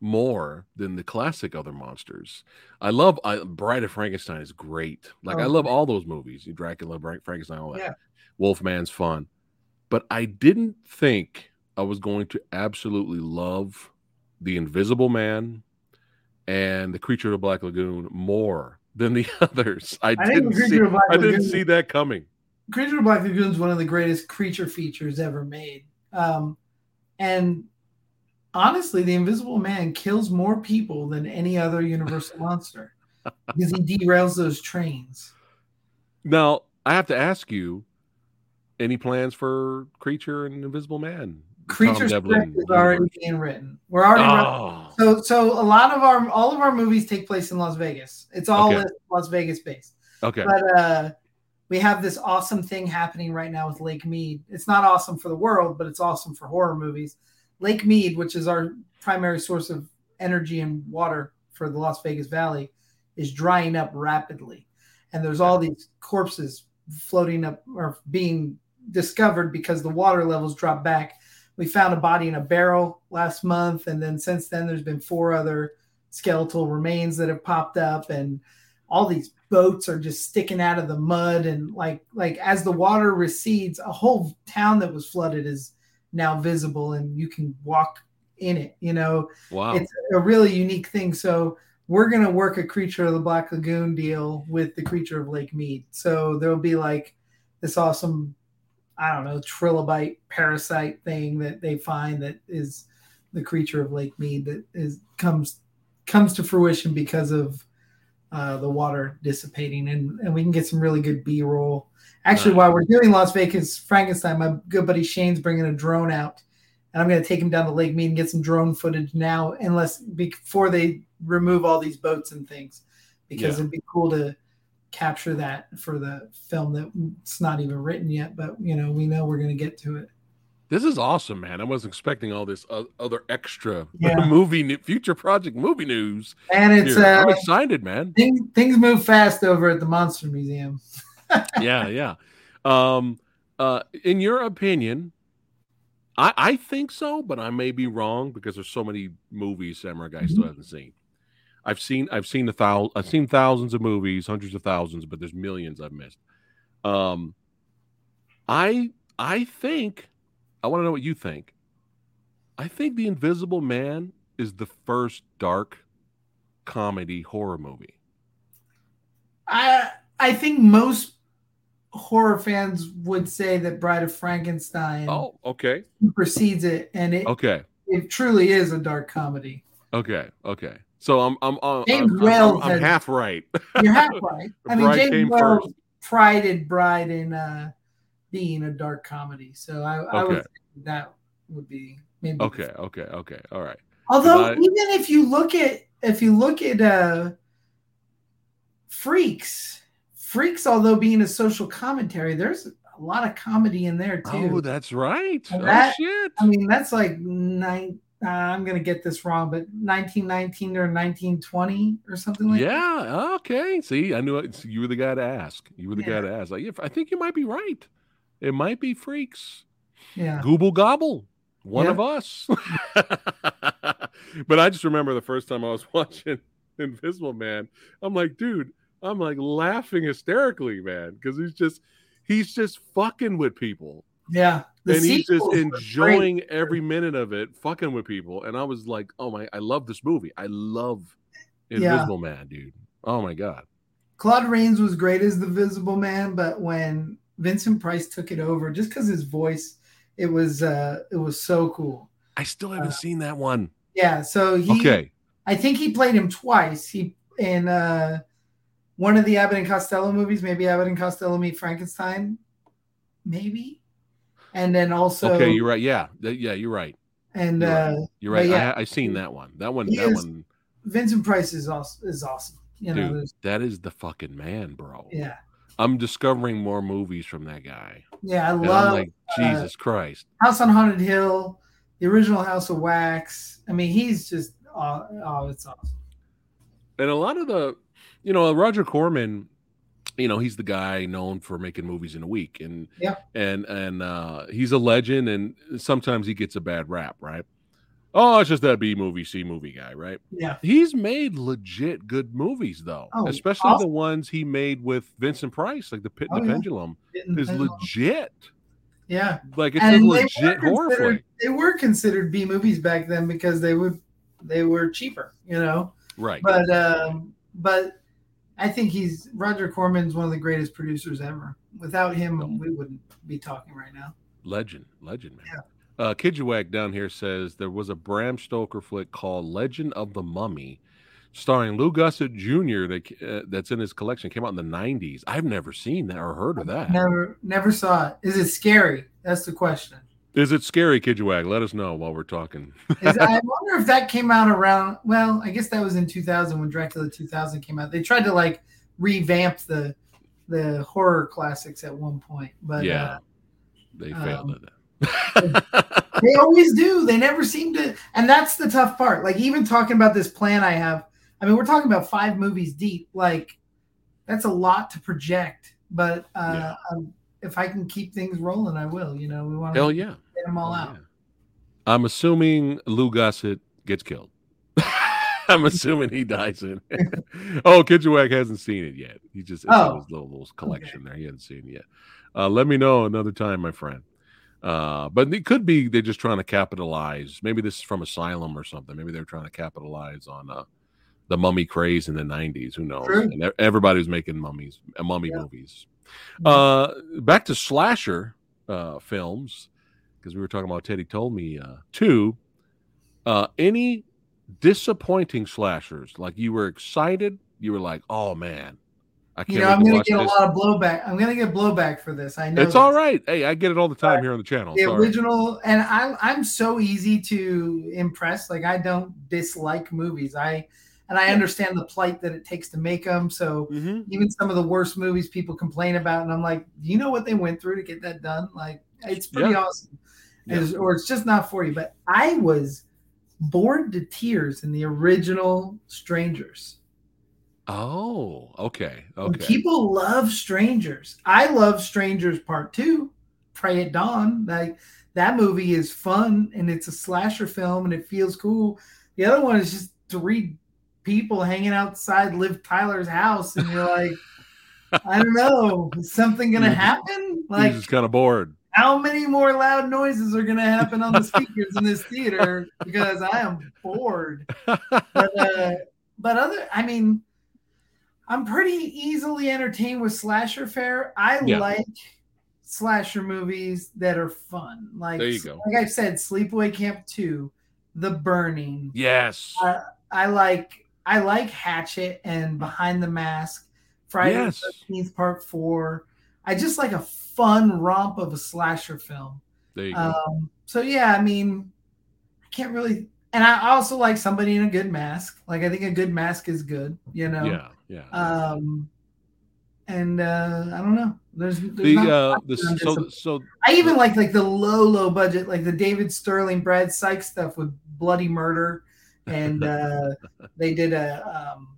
more than the classic other monsters. I love I, Bride of Frankenstein is great. Like oh, I love man. all those movies. Dracula, Frankenstein, all that. Yeah. Wolfman's fun, but I didn't think I was going to absolutely love The Invisible Man and The Creature of the Black Lagoon more than the others. I, I didn't see. I didn't see that coming. Creature of the Black Lagoon is one of the greatest creature features ever made, um, and honestly, The Invisible Man kills more people than any other Universal monster because he derails those trains. Now, I have to ask you: any plans for Creature and Invisible Man? Creature Devlin is already being written. We're already oh. so so. A lot of our all of our movies take place in Las Vegas. It's all okay. Las Vegas based. Okay, but uh, we have this awesome thing happening right now with Lake Mead. It's not awesome for the world, but it's awesome for horror movies. Lake Mead, which is our primary source of energy and water for the Las Vegas Valley, is drying up rapidly, and there's all these corpses floating up or being discovered because the water levels drop back. We found a body in a barrel last month, and then since then there's been four other skeletal remains that have popped up, and all these boats are just sticking out of the mud. And like like as the water recedes, a whole town that was flooded is now visible, and you can walk in it. You know, wow, it's a really unique thing. So we're gonna work a Creature of the Black Lagoon deal with the Creature of Lake Mead. So there'll be like this awesome, I don't know, trilobite parasite thing that they find that is the Creature of Lake Mead that is comes comes to fruition because of uh, the water dissipating, and, and we can get some really good B-roll. Actually, wow. While we're doing Las Vegas Frankenstein, my good buddy Shane's bringing a drone out, and I'm going to take him down to Lake Mead and get some drone footage now, unless before they remove all these boats and things, because yeah. it'd be cool to capture that for the film that's not even written yet, but you know, we know we're going to get to it. This is awesome, man. I wasn't expecting all this other extra yeah. movie, future project movie news. And it's, uh, I'm excited, man. Things, things move fast over at the Monster Museum. yeah, yeah. Um, uh, in your opinion, I, I think so, but I may be wrong because there's so many movies Samurai Guy mm-hmm. still hasn't seen. I've seen I've seen a thousand I've seen thousands of movies, hundreds of thousands, but there's millions I've missed. Um, I I think I want to know what you think. I think The Invisible Man is the first dark comedy horror movie. I I think most horror fans would say that Bride of Frankenstein oh, okay. supersedes it, and it okay. it truly is a dark comedy. Okay, okay. So I'm I'm I'm, James I'm, Wells I'm, I'm half right. You're half right. I mean, James Wells first. prided Bride in uh, being a dark comedy. So I, okay. I would think that would be maybe. Okay, okay, okay. All right. Although I, even if you look at if you look at uh, Freaks, Freaks, although being a social commentary, there's a lot of comedy in there too. Oh, that's right. And oh that, shit. I mean, that's like nine. Uh, I'm going to get this wrong, but nineteen nineteen or nineteen twenty or something like yeah, that. Yeah, okay. See, I knew it, you were the guy to ask. You were the yeah. guy to ask. Like, yeah, I think you might be right. It might be Freaks. Yeah. Gooble Gobble. One yeah. of us. But I just remember the first time I was watching Invisible Man, I'm like, dude, I'm like laughing hysterically, man, because he's just, he's just fucking with people. Yeah. The and he's just enjoying every minute of it, fucking with people. And I was like, oh my, I love this movie. I love Invisible yeah. Man, dude. Oh my God. Claude Rains was great as the Visible Man, but when Vincent Price took it over, just because his voice, it was uh, it was so cool. I still haven't uh, seen that one. Yeah, so he okay. I think he played him twice. He in uh, one of the Abbott and Costello movies, maybe Abbott and Costello Meet Frankenstein, maybe. And then also, okay, you're right. Yeah, yeah, you're right. And you're uh, right. You're right. Yeah, I, I've seen that one. That one. That is, one. Vincent Price is awesome. Is awesome. You Dude, know, that is the fucking man, bro. Yeah. I'm discovering more movies from that guy. Yeah, I and love. I'm like, Jesus uh, Christ. House on Haunted Hill, The original House of Wax. I mean, he's just uh, oh, it's awesome. And a lot of the, you know, Roger Corman, you know, he's the guy known for making movies in a week, and yeah, and and uh, he's a legend, and sometimes he gets a bad rap, right? Oh, it's just that B movie, C movie guy, right? Yeah, he's made legit good movies though, oh, especially awesome. The ones he made with Vincent Price, like The Pit and oh, the yeah. Pendulum, and is Pendulum. Legit. Yeah, like it's and a legit horror flick. They were considered B movies back then because they would they were cheaper, you know. Right. But um, but I think he's Roger Corman's one of the greatest producers ever. Without him, we wouldn't be talking right now. Legend, legend, man. Yeah. Uh, Kidjawag down here says there was a Bram Stoker flick called Legend of the Mummy, starring Lou Gossett Junior That, uh, that's in his collection. Came out in the nineties. I've never seen that or heard of that. Never, never saw it. Is it scary? That's the question. Is it scary, Kidjawag? Let us know while we're talking. Is, I wonder if that came out around, well, I guess that was in two thousand when Dracula two thousand came out. They tried to like revamp the the horror classics at one point, but yeah, uh, they failed um, at that. They always do. They never seem to, and that's the tough part. Like even talking about this plan I have, I mean, we're talking about five movies deep. Like, that's a lot to project. But uh, yeah. if I can keep things rolling, I will. You know, we want to Hell yeah. get them all Hell out. Yeah. I'm assuming Lou Gossett gets killed. I'm assuming he dies in it. Oh, Kidjawag hasn't seen it yet. He just it's oh. in his little, little collection okay. there. He hasn't seen it yet. Uh, let me know another time, my friend. Uh, but it could be they're just trying to capitalize. Maybe this is from Asylum or something. Maybe they're trying to capitalize on... Uh, the mummy craze in the nineties, who knows? Sure. And everybody was making mummies, mummy yeah. movies. Uh, back to slasher uh, films, because we were talking about Teddy Told Me uh, To. Uh, any disappointing slashers? Like you were excited, you were like, "Oh man, I can't." You know, I'm going to get this. a lot of blowback. I'm going to get blowback for this. I know it's this. all right. Hey, I get it all the time all here on the channel. The Sorry. original, and I'm I'm so easy to impress. Like I don't dislike movies. I And I understand the plight that it takes to make them. So mm-hmm. even some of the worst movies people complain about, and I'm like, do you know what they went through to get that done? Like, it's pretty yeah. awesome. Yeah. It's, or it's just not for you. But I was bored to tears in the original Strangers. Oh, okay. okay. And people love Strangers. I love Strangers Part Two, Prey at Dawn. Like that movie is fun, and it's a slasher film, and it feels cool. The other one is just to read. People hanging outside Liv Tyler's house, and you're like, I don't know, is something gonna happen? Like, he's just kind of bored. How many more loud noises are gonna happen on the speakers in this theater? Because I am bored. But, uh, but other, I mean, I'm pretty easily entertained with slasher fare. I yeah. like slasher movies that are fun. Like, there you go. Like I said, Sleepaway Camp two, The Burning. Yes, uh, I like. I like Hatchet and Behind the Mask, Friday yes. the thirteenth Part four. I just like a fun romp of a slasher film. There you um, go. So, yeah, I mean, I can't really. And I also like somebody in a good mask. Like, I think a good mask is good, you know? Yeah, yeah. Um, and uh, I don't know. There's, there's the, not uh, the so, so I even the, like like the low, low budget, like the David Sterling, Brad Sykes stuff with Bloody Murder. And uh, they did a um,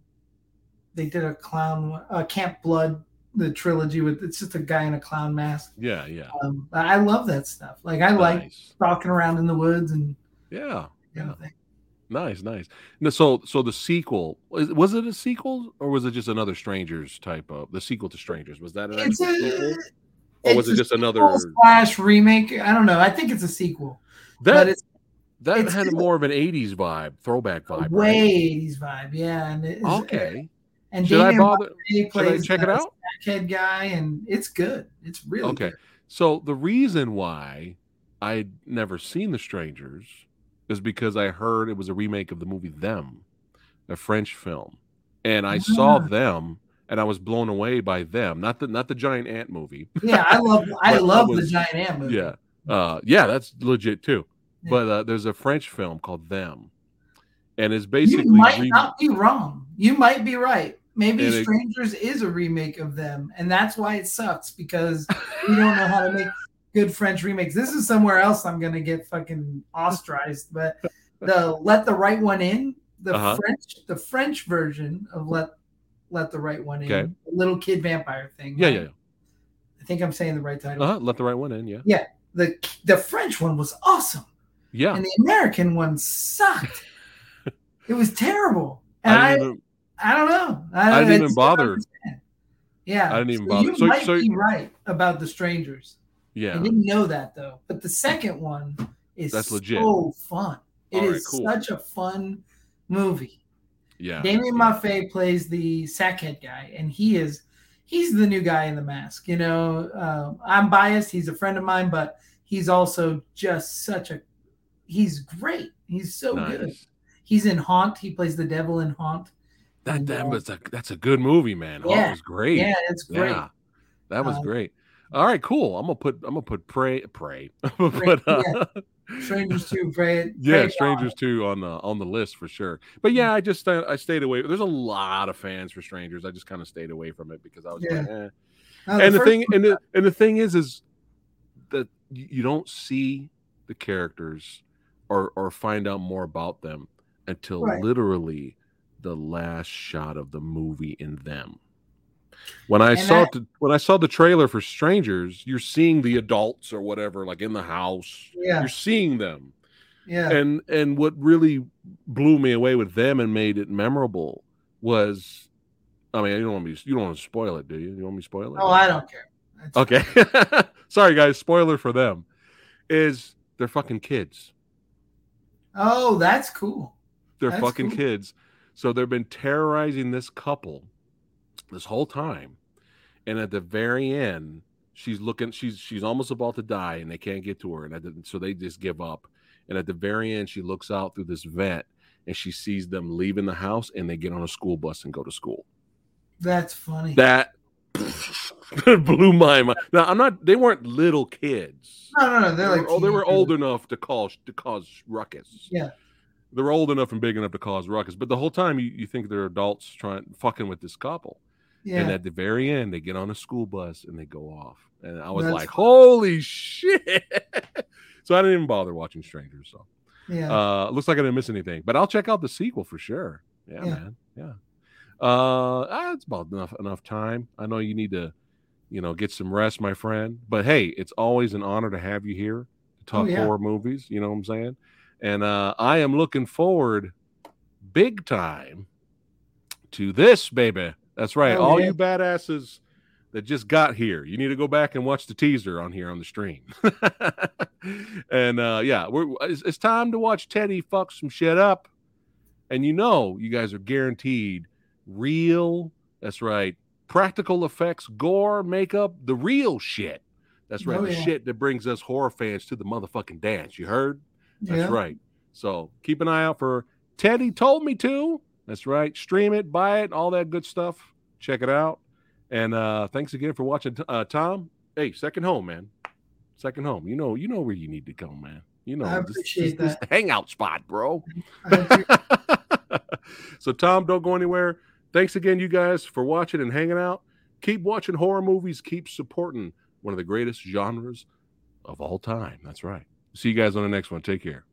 they did a clown uh, Camp Blood, the trilogy with it's just a guy in a clown mask. Yeah, yeah. Um, I love that stuff. Like I nice. like stalking around in the woods and yeah, kind of yeah. thing. Nice, nice. No, so so the sequel was it a sequel or was it just another Strangers type of the sequel to Strangers? Was that an it's actual a, sequel? Or it's was it just another slash remake? I don't know. I think it's a sequel. That but it's That it's had a, more of an eighties vibe, throwback vibe. Way right? eighties vibe, yeah. And it, okay. And should Damian I bother? Should I check it out? Head guy, and it's good. It's really okay. Good. So the reason why I'd never seen The Strangers is because I heard it was a remake of the movie Them, a French film, and I mm-hmm. saw Them, and I was blown away by Them. Not the not the giant ant movie. Yeah, I love I love was, the giant ant movie. Yeah, uh, yeah, that's legit too. But uh, there's a French film called Them, and it's basically you might re- not be wrong. You might be right. Maybe and Strangers it, is a remake of Them, and that's why it sucks because we don't know how to make. good French remakes. This is somewhere else I'm going to get fucking ostracized, but the Let the Right One In, the uh-huh. French the French version of Let Let the Right One In, okay. The little kid vampire thing. Yeah, right? yeah, yeah. I think I'm saying the right title. Uh-huh. Let the Right One In, yeah. Yeah, the the French one was awesome. Yeah. And the American one sucked. It was terrible. And I didn't I, even, I don't know. I, I didn't even bother. Yeah. I didn't even so bother. You so, might so, be right about the strangers. Yeah. I didn't know that though. But the second one is That's legit. so fun. It All is right, cool. such a fun movie. Yeah. Damien yeah. Maffei plays the sackhead guy, and he is he's the new guy in the mask. You know, um, I'm biased, he's a friend of mine, but he's also just such a he's great. He's so nice. good. He's in Haunt. He plays the devil in Haunt. That that was a that's a good movie, man. Yeah. Haunt was great. Yeah, it's great. Yeah, that was um, great. All right, cool. I'm gonna put I'm gonna put pray pray. put, yeah. uh, Strangers two pray. Yeah, pray Strangers two on the on the list for sure. But yeah, I just I stayed away. There's a lot of fans for Strangers. I just kind of stayed away from it because I was yeah. like, eh. No, and the, the thing and the, and the thing is is that you don't see the characters or or find out more about them until right. literally the last shot of the movie in them. When I and saw that, the, when I saw the trailer for Strangers, you're seeing the adults or whatever, like in the house. Yeah. You're seeing them. Yeah. And and what really blew me away with them and made it memorable was, I mean, you don't want me you don't want to spoil it, do you? You want me to spoil it? Oh, I don't care. That's okay. Sorry guys, spoiler for them is they're fucking kids. Oh, that's cool. They're That's fucking cool. kids. So they've been terrorizing this couple this whole time. And at the very end, she's looking, she's she's almost about to die and they can't get to her. And at the, so they just give up. And at the very end, she looks out through this vent and she sees them leaving the house and they get on a school bus and go to school. That's funny. That blew my mind. Now, I'm not, they weren't little kids. No, no, no. They're like, oh, they were old enough to cause, to cause ruckus. Yeah. They're old enough and big enough to cause ruckus, but the whole time you, you think they're adults trying fucking with this couple. Yeah. And at the very end, they get on a school bus and they go off. And I was That's like, holy shit. So I didn't even bother watching Strangers. So yeah. Uh looks like I didn't miss anything. But I'll check out the sequel for sure. Yeah, yeah. man. Yeah. Uh it's about enough enough time. I know you need to, you know, get some rest, my friend. But hey, it's always an honor to have you here to talk oh, yeah. horror movies. You know what I'm saying? And uh, I am looking forward big time to this, baby. That's right. Oh, All yeah. you badasses that just got here, you need to go back and watch the teaser on here on the stream. and uh, yeah, we're, it's, it's time to watch Teddy fuck some shit up. And you know, you guys are guaranteed real, that's right, practical effects, gore, makeup, the real shit. That's right. Oh, the yeah. shit that brings us horror fans to the motherfucking dance. You heard? That's yeah. right. So keep an eye out for Teddy Told Me To. That's right. Stream it, buy it, all that good stuff. Check it out. And uh, thanks again for watching, uh, Tom. Hey, second home, man. Second home. You know, you know where you need to come, man. You know, I appreciate this, this, that. This hangout spot, bro. So Tom, don't go anywhere. Thanks again, you guys, for watching and hanging out. Keep watching horror movies. Keep supporting one of the greatest genres of all time. That's right. See you guys on the next one. Take care.